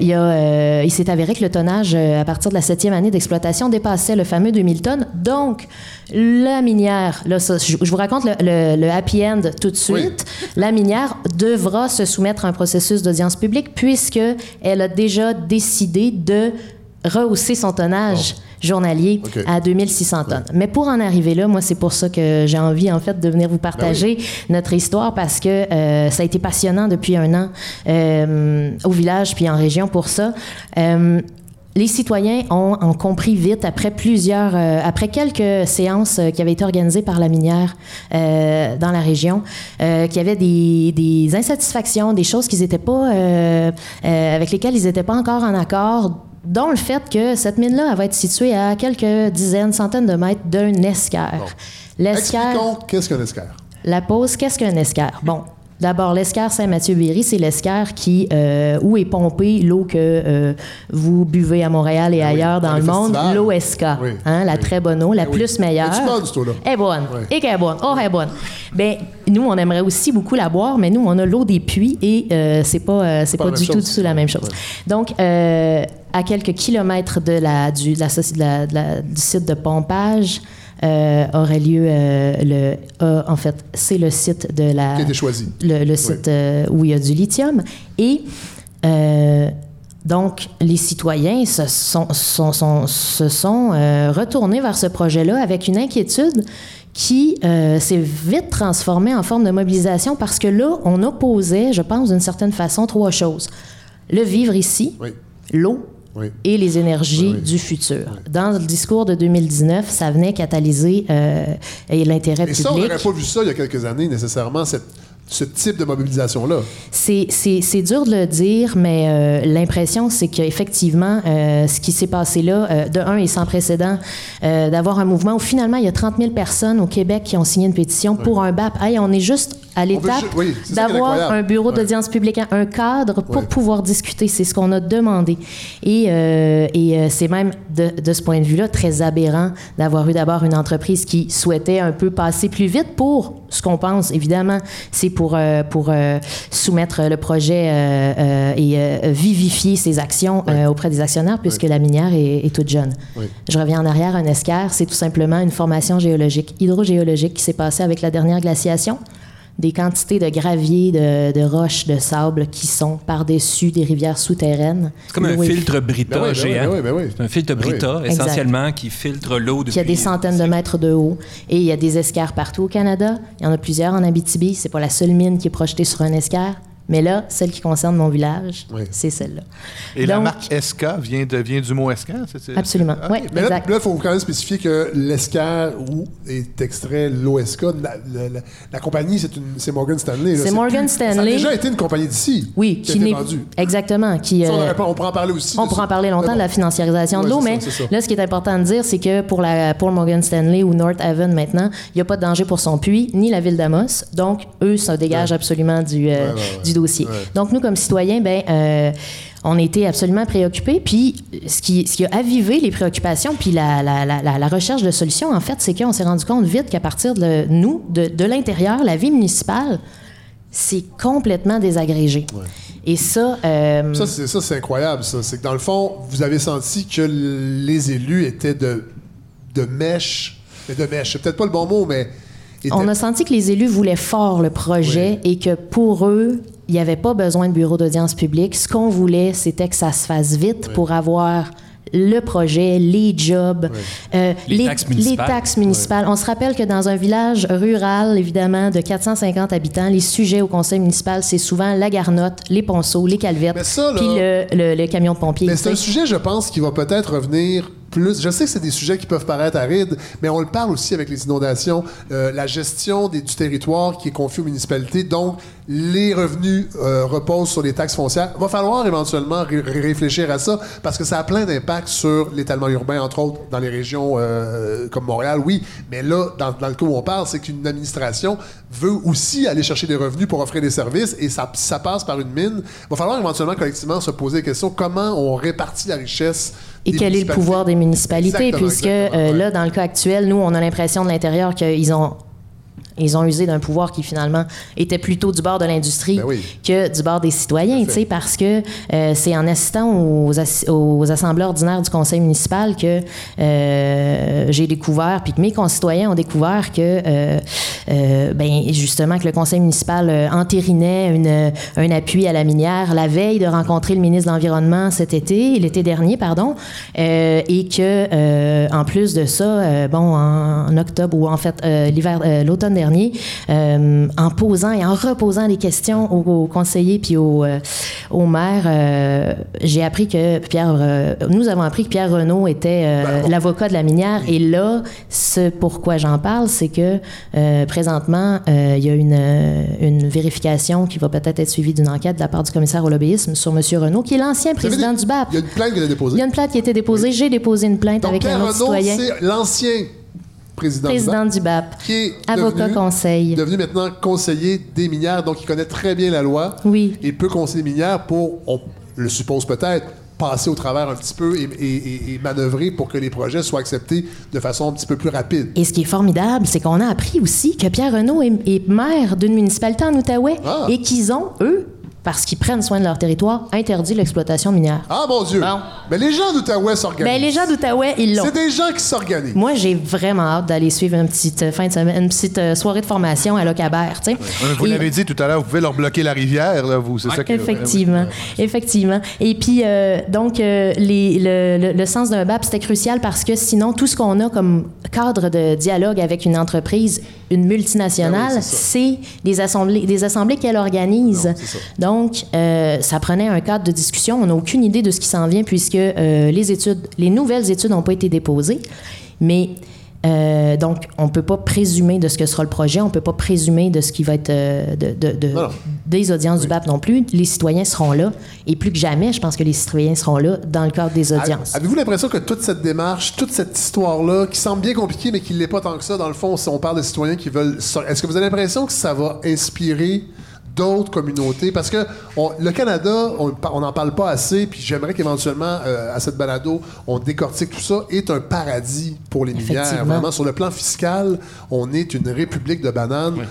il s'est avéré que le tonnage, à partir de la 7e année d'exploitation, dépassait le fameux 2000 tonnes. Donc, la minière, là, ça, je vous raconte le happy end tout de suite, la minière devra se soumettre à un processus d'audience publique puisqu'elle a déjà décidé de rehausser son tonnage journalier à 2600 tonnes. Mais pour en arriver là, moi, c'est pour ça que j'ai envie, en fait, de venir vous partager notre histoire parce que ça a été passionnant depuis un an au village puis en région pour ça. Les citoyens ont compris vite, après quelques séances qui avaient été organisées par la minière dans la région, qu'il y avait des insatisfactions, des choses qu'ils étaient pas, avec lesquelles ils n'étaient pas encore en accord, dont le fait que cette mine-là, elle va être située à quelques dizaines, centaines de mètres d'un escaire. Bon. Expliquons, qu'est-ce qu'un escaire? La pause, qu'est-ce qu'un escaire? Bon. D'abord, l'escarre Saint-Mathieu-Berry, c'est l'escarre où est pompée l'eau que vous buvez à Montréal et ailleurs dans le monde, l'eau SK, la très bonne eau, la plus meilleure. Elle est bonne, cette eau-là. Elle est bonne. Et qu'elle est bonne. Oh, elle est bonne. Bien, nous, on aimerait aussi beaucoup la boire, mais nous, on a l'eau des puits et c'est pas du tout la même chose. Donc, à quelques kilomètres du site de pompage, aurait lieu en fait, c'est le site de la... Qui a été choisi. Le site où il y a du lithium. Et donc, les citoyens se sont retournés vers ce projet-là avec une inquiétude qui s'est vite transformée en forme de mobilisation parce que là, on opposait, je pense, d'une certaine façon, trois choses. Le vivre ici, l'eau, et les énergies du futur. Dans le discours de 2019, ça venait catalyser l'intérêt public. Et ça, on n'aurait pas vu ça il y a quelques années, nécessairement, ce type de mobilisation-là. C'est dur de le dire, mais l'impression, c'est qu'effectivement, ce qui s'est passé là, de un, est sans précédent, d'avoir un mouvement où finalement, il y a 30 000 personnes au Québec qui ont signé une pétition pour un BAP. Hey, on est juste à l'étape d'avoir un bureau d'audience publique, un cadre pour pouvoir discuter. C'est ce qu'on a demandé. Et c'est même, de ce point de vue-là, très aberrant d'avoir eu d'abord une entreprise qui souhaitait un peu passer plus vite pour ce qu'on pense, évidemment, c'est pour soumettre le projet et vivifier ses actions auprès des actionnaires, puisque la minière est toute jeune. Oui. Je reviens en arrière, un escarre, c'est tout simplement une formation géologique, hydrogéologique qui s'est passée avec la dernière glaciation. Des quantités de gravier, de roches, de sable qui sont par-dessus des rivières souterraines. C'est comme un filtre Brita géant. C'est un filtre Brita, essentiellement, qui filtre l'eau depuis... Il y a des centaines de mètres de haut. Et il y a des escarres partout au Canada. Il y en a plusieurs en Abitibi. C'est pas la seule mine qui est projetée sur un escarre. Mais là, celle qui concerne mon village, oui, c'est celle-là. Et donc, la marque Esca vient du mot Esca? Absolument, ah, oui, mais exact. Là, il faut quand même spécifier que l'Esca est extrait l'OSK. La compagnie, c'est Morgan Stanley. Là. C'est Morgan Stanley. Ça a déjà été une compagnie d'ici. Oui, qui n'est vendue. Exactement. Qui, ça, on pourrait en parler aussi. On pourrait en parler longtemps, de la financiarisation de l'eau, mais ça, là, ce qui est important de dire, c'est que pour Morgan Stanley ou North Haven maintenant, il n'y a pas de danger pour son puits, ni la ville d'Amos. Donc, eux, ça dégage absolument du dossier. Ouais. Donc, nous, comme citoyens, on était absolument préoccupés. Puis, ce qui a avivé les préoccupations, puis la recherche de solutions, en fait, c'est qu'on s'est rendu compte vite qu'à partir de l'intérieur, la vie municipale, c'est complètement désagrégé. Ouais. Et ça... Ça, c'est incroyable, ça. C'est que, dans le fond, vous avez senti que les élus étaient de mèche. Mais de mèche, c'est peut-être pas le bon mot, mais... On a senti que les élus voulaient fort le projet, oui, et que pour eux, il n'y avait pas besoin de bureau d'audience publique. Ce qu'on voulait, c'était que ça se fasse vite, oui, pour avoir le projet, les jobs, oui, les taxes municipales. Oui. On se rappelle que dans un village rural, évidemment, de 450 habitants, les sujets au conseil municipal, c'est souvent la garnotte, les ponceaux, les calvettes, puis le camion de pompiers. Mais c'est un sujet, je pense, qui va peut-être revenir... plus. Je sais que c'est des sujets qui peuvent paraître arides, mais on le parle aussi avec les inondations, la gestion du territoire qui est confiée aux municipalités, donc les revenus reposent sur les taxes foncières. Il va falloir éventuellement réfléchir à ça, parce que ça a plein d'impacts sur l'étalement urbain, entre autres, dans les régions comme Montréal, oui, mais là, dans le cas où on parle, c'est qu'une administration veut aussi aller chercher des revenus pour offrir des services, et ça passe par une mine. Il va falloir éventuellement, collectivement, se poser la question comment on répartit la richesse. Et quel est le pouvoir des municipalités, puisque là, dans le cas actuel, nous, on a l'impression de l'intérieur qu'ils ont usé d'un pouvoir qui, finalement, était plutôt du bord de l'industrie, ben oui, que du bord des citoyens, tu sais, parce que c'est en assistant aux assemblées ordinaires du conseil municipal que j'ai découvert, puis que mes concitoyens ont découvert que, justement, que le conseil municipal entérinait un appui à la minière la veille de rencontrer le ministre de l'Environnement l'été dernier, pardon, et que, en plus de ça, en octobre, ou en fait, l'automne dernier, en posant et en reposant les questions aux conseillers puis au maire, j'ai appris que nous avons appris que Pierre Renaud était l'avocat de la minière. Et là, ce pourquoi j'en parle, c'est que présentement, il y a une vérification qui va peut-être être suivie d'une enquête de la part du commissaire au lobbyisme sur M. Renaud, qui est l'ancien président du BAP. Il y a une plainte qui a été déposée. Oui. J'ai déposé une plainte donc avec Pierre un autre Renaud, citoyen. C'est l'ancien président du BAP, qui est devenu maintenant conseiller des minières, donc il connaît très bien la loi, oui, et peut conseiller les minières pour, on le suppose peut-être, passer au travers un petit peu et manœuvrer pour que les projets soient acceptés de façon un petit peu plus rapide. Et ce qui est formidable, c'est qu'on a appris aussi que Pierre Renaud est maire d'une municipalité en Outaouais, et qu'ils ont, eux, parce qu'ils prennent soin de leur territoire, interdit l'exploitation minière. Ah, mon Dieu! Bon. Mais les gens d'Outaouais s'organisent. Les gens d'Outaouais, ils l'ont. C'est des gens qui s'organisent. Moi, j'ai vraiment hâte d'aller suivre une petite fin de semaine, une petite soirée de formation à Locabert, tu sais. Ouais, vous l'avez dit tout à l'heure, vous pouvez leur bloquer la rivière, là, vous, c'est ça que... Effectivement. Et puis, le sens d'un BAP, c'était crucial parce que sinon, tout ce qu'on a comme cadre de dialogue avec une entreprise, une multinationale, c'est des assemblées qu'elle organise. Non, c'est ça. Donc, ça prenait un cadre de discussion. On n'a aucune idée de ce qui s'en vient puisque les nouvelles études n'ont pas été déposées. Mais donc, on ne peut pas présumer de ce que sera le projet. On ne peut pas présumer de ce qui va être des audiences, oui, du BAP non plus. Les citoyens seront là. Et plus que jamais, je pense que les citoyens seront là dans le cadre des audiences. Avez-vous l'impression que toute cette démarche, toute cette histoire-là, qui semble bien compliquée, mais qui ne l'est pas tant que ça, dans le fond, si on parle de citoyens qui veulent... Est-ce que vous avez l'impression que ça va inspirer d'autres communautés? Parce que le Canada, on n'en parle pas assez, puis j'aimerais qu'éventuellement, à cette balado, on décortique tout ça, est un paradis pour les minières. Vraiment, sur le plan fiscal, on est une république de bananes, oui,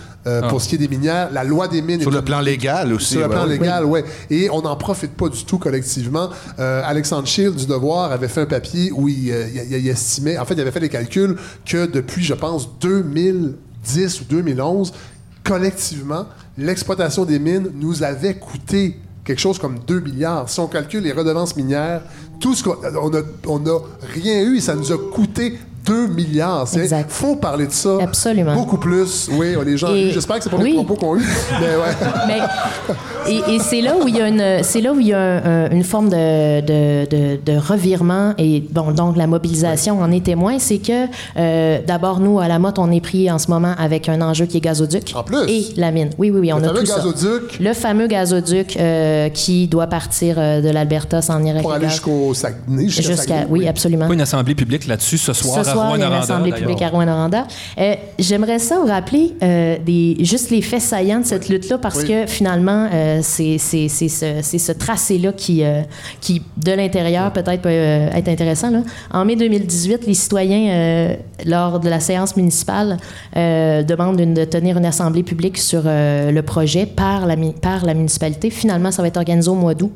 pour ce qui est des minières. La loi des mines... Sur le plan légal aussi. Sur le plan légal, oui. Et on n'en profite pas du tout collectivement. Alexandre Shield du Devoir avait fait un papier où il estimait... En fait, il avait fait les calculs que depuis, je pense, 2010 ou 2011... collectivement, l'exploitation des mines nous avait coûté quelque chose comme 2 milliards. Si on calcule les redevances minières, tout ce qu'on a rien eu, ça nous a coûté 2 milliards. Il faut parler de ça. Absolument. Beaucoup plus. Oui, les gens. J'espère que c'est pas les propos qu'on a eu. Mais ouais. Mais, et c'est là où il y a une forme de revirement. Et bon, donc la mobilisation en est témoin. C'est que d'abord, nous, à la Motte, on est pris en ce moment avec un enjeu qui est gazoduc. En plus. Et la mine. Oui, on a tout ça. Le fameux gazoduc qui doit partir de l'Alberta s'en irait. Pour aller jusqu'au Saguenay. Jusqu'à oui, absolument. Pas une assemblée publique là-dessus ce soir à Rouyn-Noranda. Assemblée publique à Rouyn-Noranda. J'aimerais ça vous rappeler juste les faits saillants de cette lutte-là parce que finalement, c'est ce tracé-là qui de l'intérieur, peut-être peut être intéressant. Là. En mai 2018, les citoyens, lors de la séance municipale, demandent de tenir une assemblée publique sur le projet par la municipalité. Finalement, ça va être organisé au mois d'août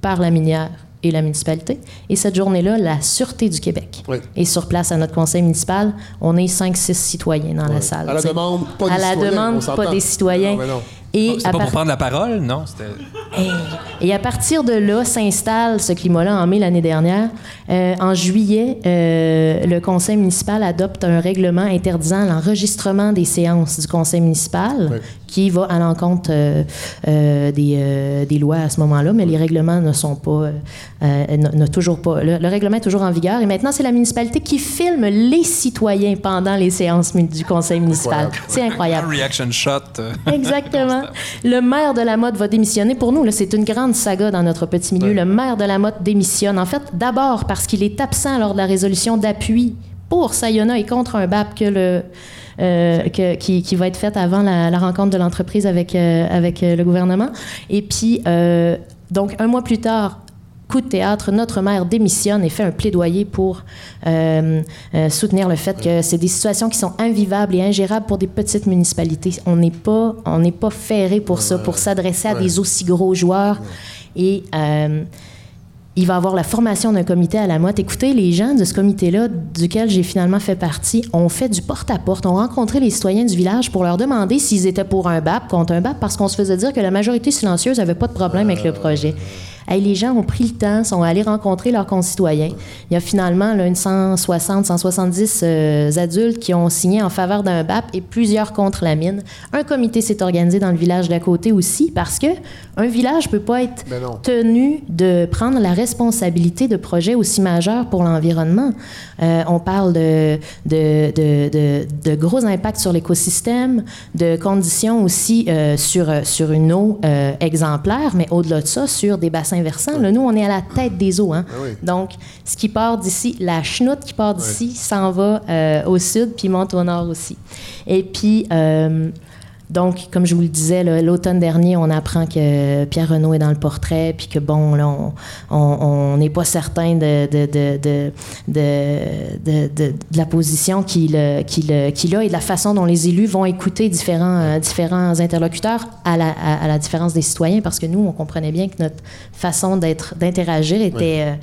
par la minière et la municipalité. Et cette journée-là, la Sûreté du Québec est sur place à notre conseil municipal. On est 5-6 citoyens dans la salle. À la demande, pas des citoyens. Non, mais non. Et c'est pas pour prendre la parole, non? Et à partir de là, s'installe ce climat-là en mai l'année dernière. En juillet, le conseil municipal adopte un règlement interdisant l'enregistrement des séances du conseil municipal qui va à l'encontre des lois à ce moment-là, mais les règlements ne sont pas... ne toujours pas. Le règlement est toujours en vigueur et maintenant, c'est la municipalité qui filme les citoyens pendant les séances du conseil municipal. Incroyable. C'est incroyable. Un reaction shot. Exactement. Le maire de la Motte va démissionner. Pour nous, là, c'est une grande saga dans notre petit milieu. Le maire de la Motte démissionne. En fait, d'abord parce qu'il est absent lors de la résolution d'appui pour Sayona et contre un BAP qui va être faite avant la rencontre de l'entreprise avec le gouvernement. Et puis, donc, un mois plus tard, coup de théâtre, notre maire démissionne et fait un plaidoyer pour soutenir le fait que c'est des situations qui sont invivables et ingérables pour des petites municipalités. On n'est pas ferré pour ça, pour s'adresser à des aussi gros joueurs. Et il va y avoir la formation d'un comité à la Motte. Écoutez, les gens de ce comité-là, duquel j'ai finalement fait partie, ont fait du porte-à-porte, ont rencontré les citoyens du village pour leur demander s'ils étaient pour un BAP, contre un BAP, parce qu'on se faisait dire que la majorité silencieuse n'avait pas de problème avec le projet. Hey, les gens ont pris le temps, sont allés rencontrer leurs concitoyens. Il y a finalement là, une 170 adultes qui ont signé en faveur d'un BAP et plusieurs contre la mine. Un comité s'est organisé dans le village d'à côté aussi parce qu'un village ne peut pas être tenu de prendre la responsabilité de projets aussi majeurs pour l'environnement. On parle de gros impacts sur l'écosystème, de conditions aussi sur une eau exemplaire, mais au-delà de ça, sur des bassins versant. Là, nous, on est à la tête des eaux. Hein? Donc, ce qui part d'ici, la chenoute qui part d'ici, s'en va au sud, puis monte au nord aussi. Et puis, donc, comme je vous le disais, là, l'automne dernier, on apprend que Pierre Renaud est dans le portrait, puis que, bon, là, on n'est pas certain de la position qu'il a et de la façon dont les élus vont écouter différents interlocuteurs à la différence des citoyens, parce que nous, on comprenait bien que notre façon d'interagir était...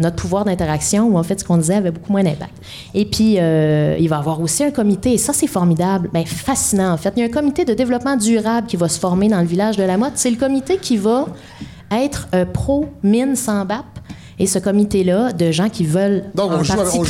notre pouvoir d'interaction, ou en fait, ce qu'on disait, avait beaucoup moins d'impact. Et puis, il va y avoir aussi un comité, et ça, c'est formidable, bien, fascinant. En fait, il y a un comité de développement durable qui va se former dans le village de la Motte. C'est le comité qui va être pro-mine sans BAP. Et ce comité-là, de gens qui veulent travailler. On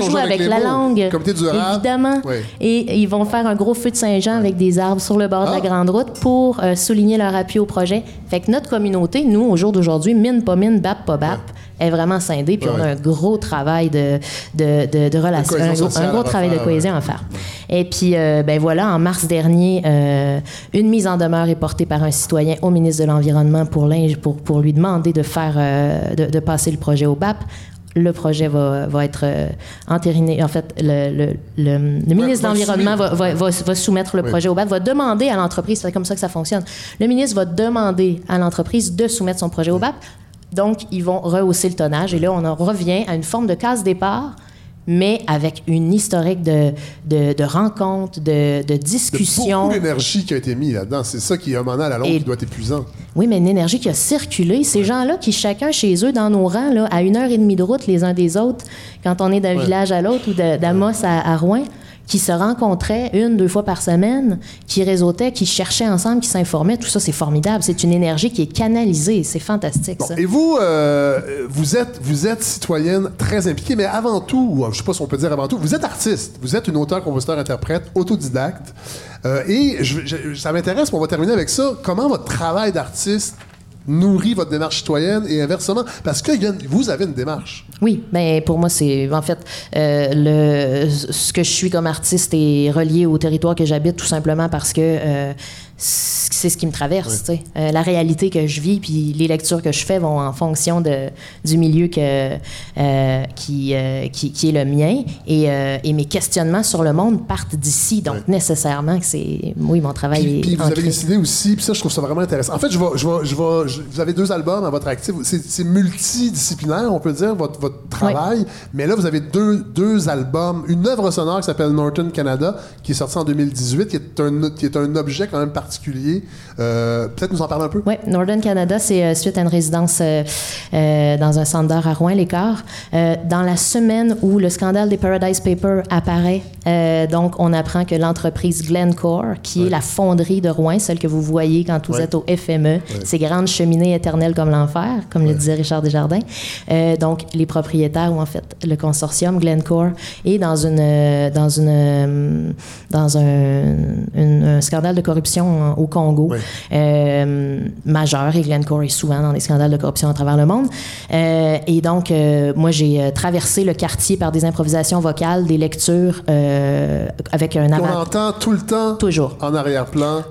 joue avec la langue. Comité durable. Évidemment. Oui. Et ils vont faire un gros feu de Saint-Jean avec des arbres sur le bord de la grande route pour souligner leur appui au projet. Fait que notre communauté, nous, au jour d'aujourd'hui, mine, pas mine, BAP, pas BAP, est vraiment scindée. Puis on a un gros travail de relation, un gros travail de cohésion à faire. Et puis, en mars dernier, une mise en demeure est portée par un citoyen au ministre de l'Environnement pour lui demander de faire, de passer le projet au BAP. Le projet va être entériné. En fait, le ministre de l'Environnement va soumettre le projet au BAP, va demander à l'entreprise, c'est comme ça que ça fonctionne, le ministre va demander à l'entreprise de soumettre son projet au BAP. Donc, ils vont rehausser le tonnage. Et là, on en revient à une forme de case-départ, mais avec une historique de rencontres, de discussions. Beaucoup d'énergie qui a été mise là-dedans. C'est ça qui, à un moment à la longue, qui doit être épuisant. Oui, mais une énergie qui a circulé. Ces gens-là qui, chacun chez eux, dans nos rangs, là, à 1h30 de route les uns des autres, quand on est d'un village à l'autre ou d'Amos à Rouen, qui se rencontraient 1-2 fois par semaine, qui réseautaient, qui cherchaient ensemble, qui s'informaient. Tout ça, c'est formidable. C'est une énergie qui est canalisée. C'est fantastique, ça. Bon, et vous, vous êtes citoyenne très impliquée, mais avant tout, je ne sais pas si on peut dire avant tout, vous êtes artiste. Vous êtes une auteure, compositeur, interprète, autodidacte. Et ça m'intéresse, mais on va terminer avec ça. Comment votre travail d'artiste nourrit votre démarche citoyenne et inversement, parce que vous avez une démarche. Oui, bien pour moi, c'est en fait ce que je suis comme artiste est relié au territoire que j'habite, tout simplement parce que c'est ce qui me traverse, oui. La réalité que je vis, puis les lectures que je fais vont en fonction du milieu qui est le mien, et mes questionnements sur le monde partent d'ici, donc oui. Nécessairement que c'est, oui, mon travail est ancré. Puis vous avez décidé aussi, puis ça, je trouve ça vraiment intéressant. En fait, vous avez 2 albums à votre actif, c'est multidisciplinaire, on peut dire, votre travail, oui. Mais là, vous avez deux albums, une œuvre sonore qui s'appelle Northern Canada, qui est sortie en 2018, qui est un objet quand même particulier. Peut-être nous en parler un peu? Oui, Northern Canada, c'est suite à une résidence dans un centre d'art à Rouen-Lécart. Dans la semaine où le scandale des Paradise Papers apparaît, donc on apprend que l'entreprise Glencore, qui est la fonderie de Rouen, celle que vous voyez quand vous êtes au FME, ces grandes cheminées éternelles comme l'enfer, comme le disait Richard Desjardins, donc les propriétaires, ou en fait le consortium Glencore, est dans un scandale de corruption au Congo, majeur, et Glencore est souvent dans des scandales de corruption à travers le monde. Et donc, moi, j'ai traversé le quartier par des improvisations vocales, des lectures avec un avant. On entend tout le temps, toujours, en arrière-plan.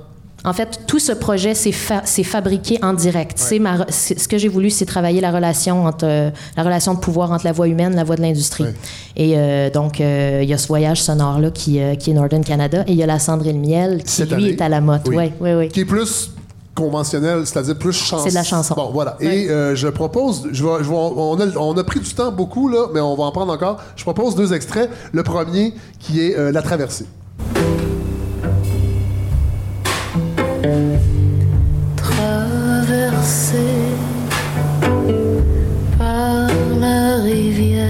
En fait, tout ce projet s'est fabriqué en direct. Ouais. Ce que j'ai voulu, c'est travailler la relation de pouvoir entre la voix humaine, la voix de l'industrie. Ouais. Et donc, il y a ce voyage sonore-là qui est Northern Canada, et il y a la cendre et le miel qui, est à la motte. Oui. Ouais, ouais, ouais. Qui est plus conventionnel, c'est-à-dire plus chanson. C'est de la chanson. Bon, voilà. Ouais. Et je propose... on a pris du temps beaucoup, là, mais on va en prendre encore. Je propose 2 extraits. Le premier, qui est La Traversée. Traversée par la rivière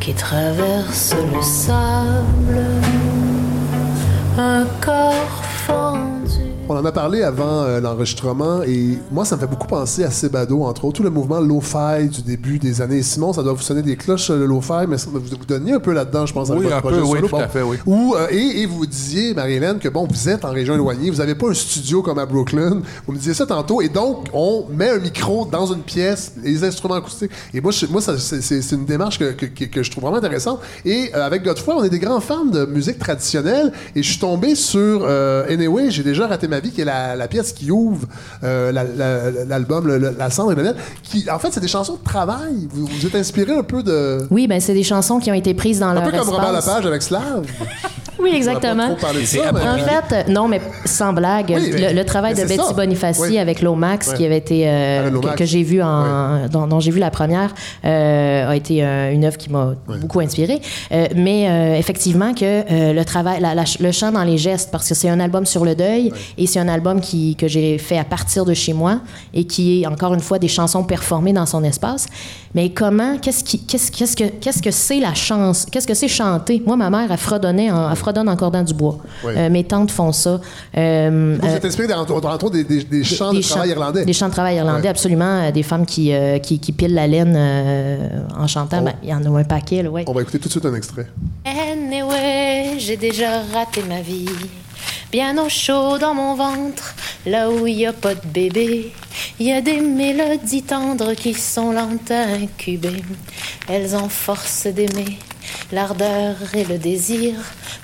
qui traverse le sable, un corps fendu. On en a parlé avant l'enregistrement, et moi, ça me fait beaucoup penser à Sebado, entre autres, tout le mouvement lo-fi du début des années. Simon, ça doit vous sonner des cloches, le lo-fi, mais ça, vous donniez un peu là-dedans, je pense. Oui, un peu, oui, solo, tout à fait, oui. Et vous disiez, Marie-Hélène, que bon, vous êtes en région éloignée, vous n'avez pas un studio comme à Brooklyn, vous me disiez ça tantôt, et donc, on met un micro dans une pièce, les instruments acoustiques. Et moi ça, c'est une démarche que je trouve vraiment intéressante. Et avec Godefroy, on est des grands fans de musique traditionnelle, et je suis tombé sur Anyway, j'ai déjà raté ma vie, qui est la pièce qui ouvre l'album La cendre et le miel, qui en fait c'est des chansons de travail. Vous êtes inspiré un peu de... Oui, ben c'est des chansons qui ont été prises dans leur espace. Un peu comme Robert Lapage avec Slav. Oui, exactement. Non, mais sans blague, oui, mais le travail de Betty Bonifaci avec Lomax, qui avait été que j'ai vu dont j'ai vu la première, a été une œuvre qui m'a beaucoup inspirée. Mais effectivement que le travail, le chant dans les gestes, parce que c'est un album sur le deuil, et c'est un album que j'ai fait à partir de chez moi, et qui est encore une fois des chansons performées dans son espace. Mais comment, qu'est-ce que c'est la chance, qu'est-ce que c'est chanter? Moi, ma mère a fredonné en cordant du bois. Oui. Mes tantes font ça. Vous êtes inspiré des chants de travail irlandais. Des chants de travail irlandais, absolument. Des femmes qui pilent la laine en chantant. Il y en a un paquet, là, On va écouter tout de suite un extrait. Anyway, j'ai déjà raté ma vie. Bien au chaud dans mon ventre, là où il n'y a pas de bébé, il y a des mélodies tendres qui sont lentes à incuber. Elles ont force d'aimer, l'ardeur et le désir,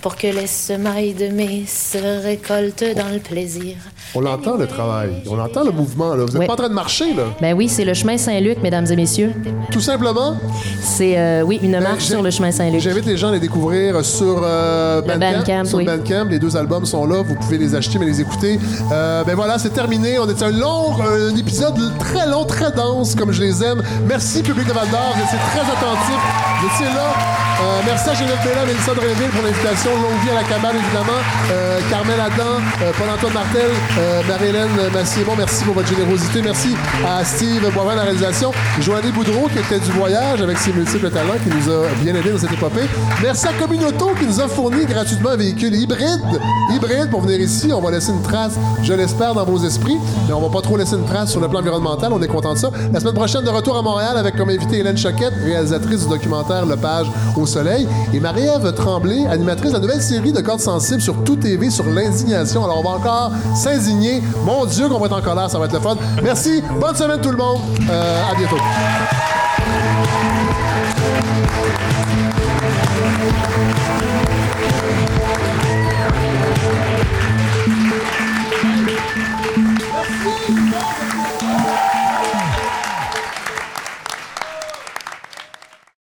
pour que les semailles de mai se récoltent dans le plaisir. On l'entend, le travail. On entend le mouvement, là. Vous n'êtes pas en train de marcher, là. Ben oui, c'est le chemin Saint-Luc, mesdames et messieurs. Tout simplement? C'est, une marche sur le chemin Saint-Luc. J'invite les gens à les découvrir sur Bandcamp. Sur Bandcamp, les 2 albums sont là. Vous pouvez les acheter, mais les écouter. Ben voilà, c'est terminé. On est à un épisode très long, très dense, comme je les aime. Merci, public de Val-d'Or. Vous étiez très attentifs. Vous étiez là. Merci à Geneviève Béland et Mélissa Drinville pour l'invitation. longue vie à la cabane, évidemment. Carmel Adam, Paul-Antoine Martel, Marie-Hélène Massier-Bon, merci pour votre générosité. Merci à Steve Boivin de la réalisation. Joanny Boudreau, qui était du voyage avec ses multiples talents, qui nous a bien aidés dans cette épopée. Merci à Communauto, qui nous a fourni gratuitement un véhicule hybride pour venir ici. On va laisser une trace, je l'espère, dans vos esprits, mais on va pas trop laisser une trace sur le plan environnemental. On est content de ça. La semaine prochaine, de retour à Montréal avec comme invitée Hélène Choquette, réalisatrice du documentaire Lepage au soleil, et Marie-Ève Tremblay, animatrice de la nouvelle série de Cordes sensibles sur Tout TV sur l'indignation. Alors, on va encore s'indigner. Mon Dieu, qu'on va être en colère, ça va être le fun. Merci. Bonne semaine, tout le monde. À bientôt.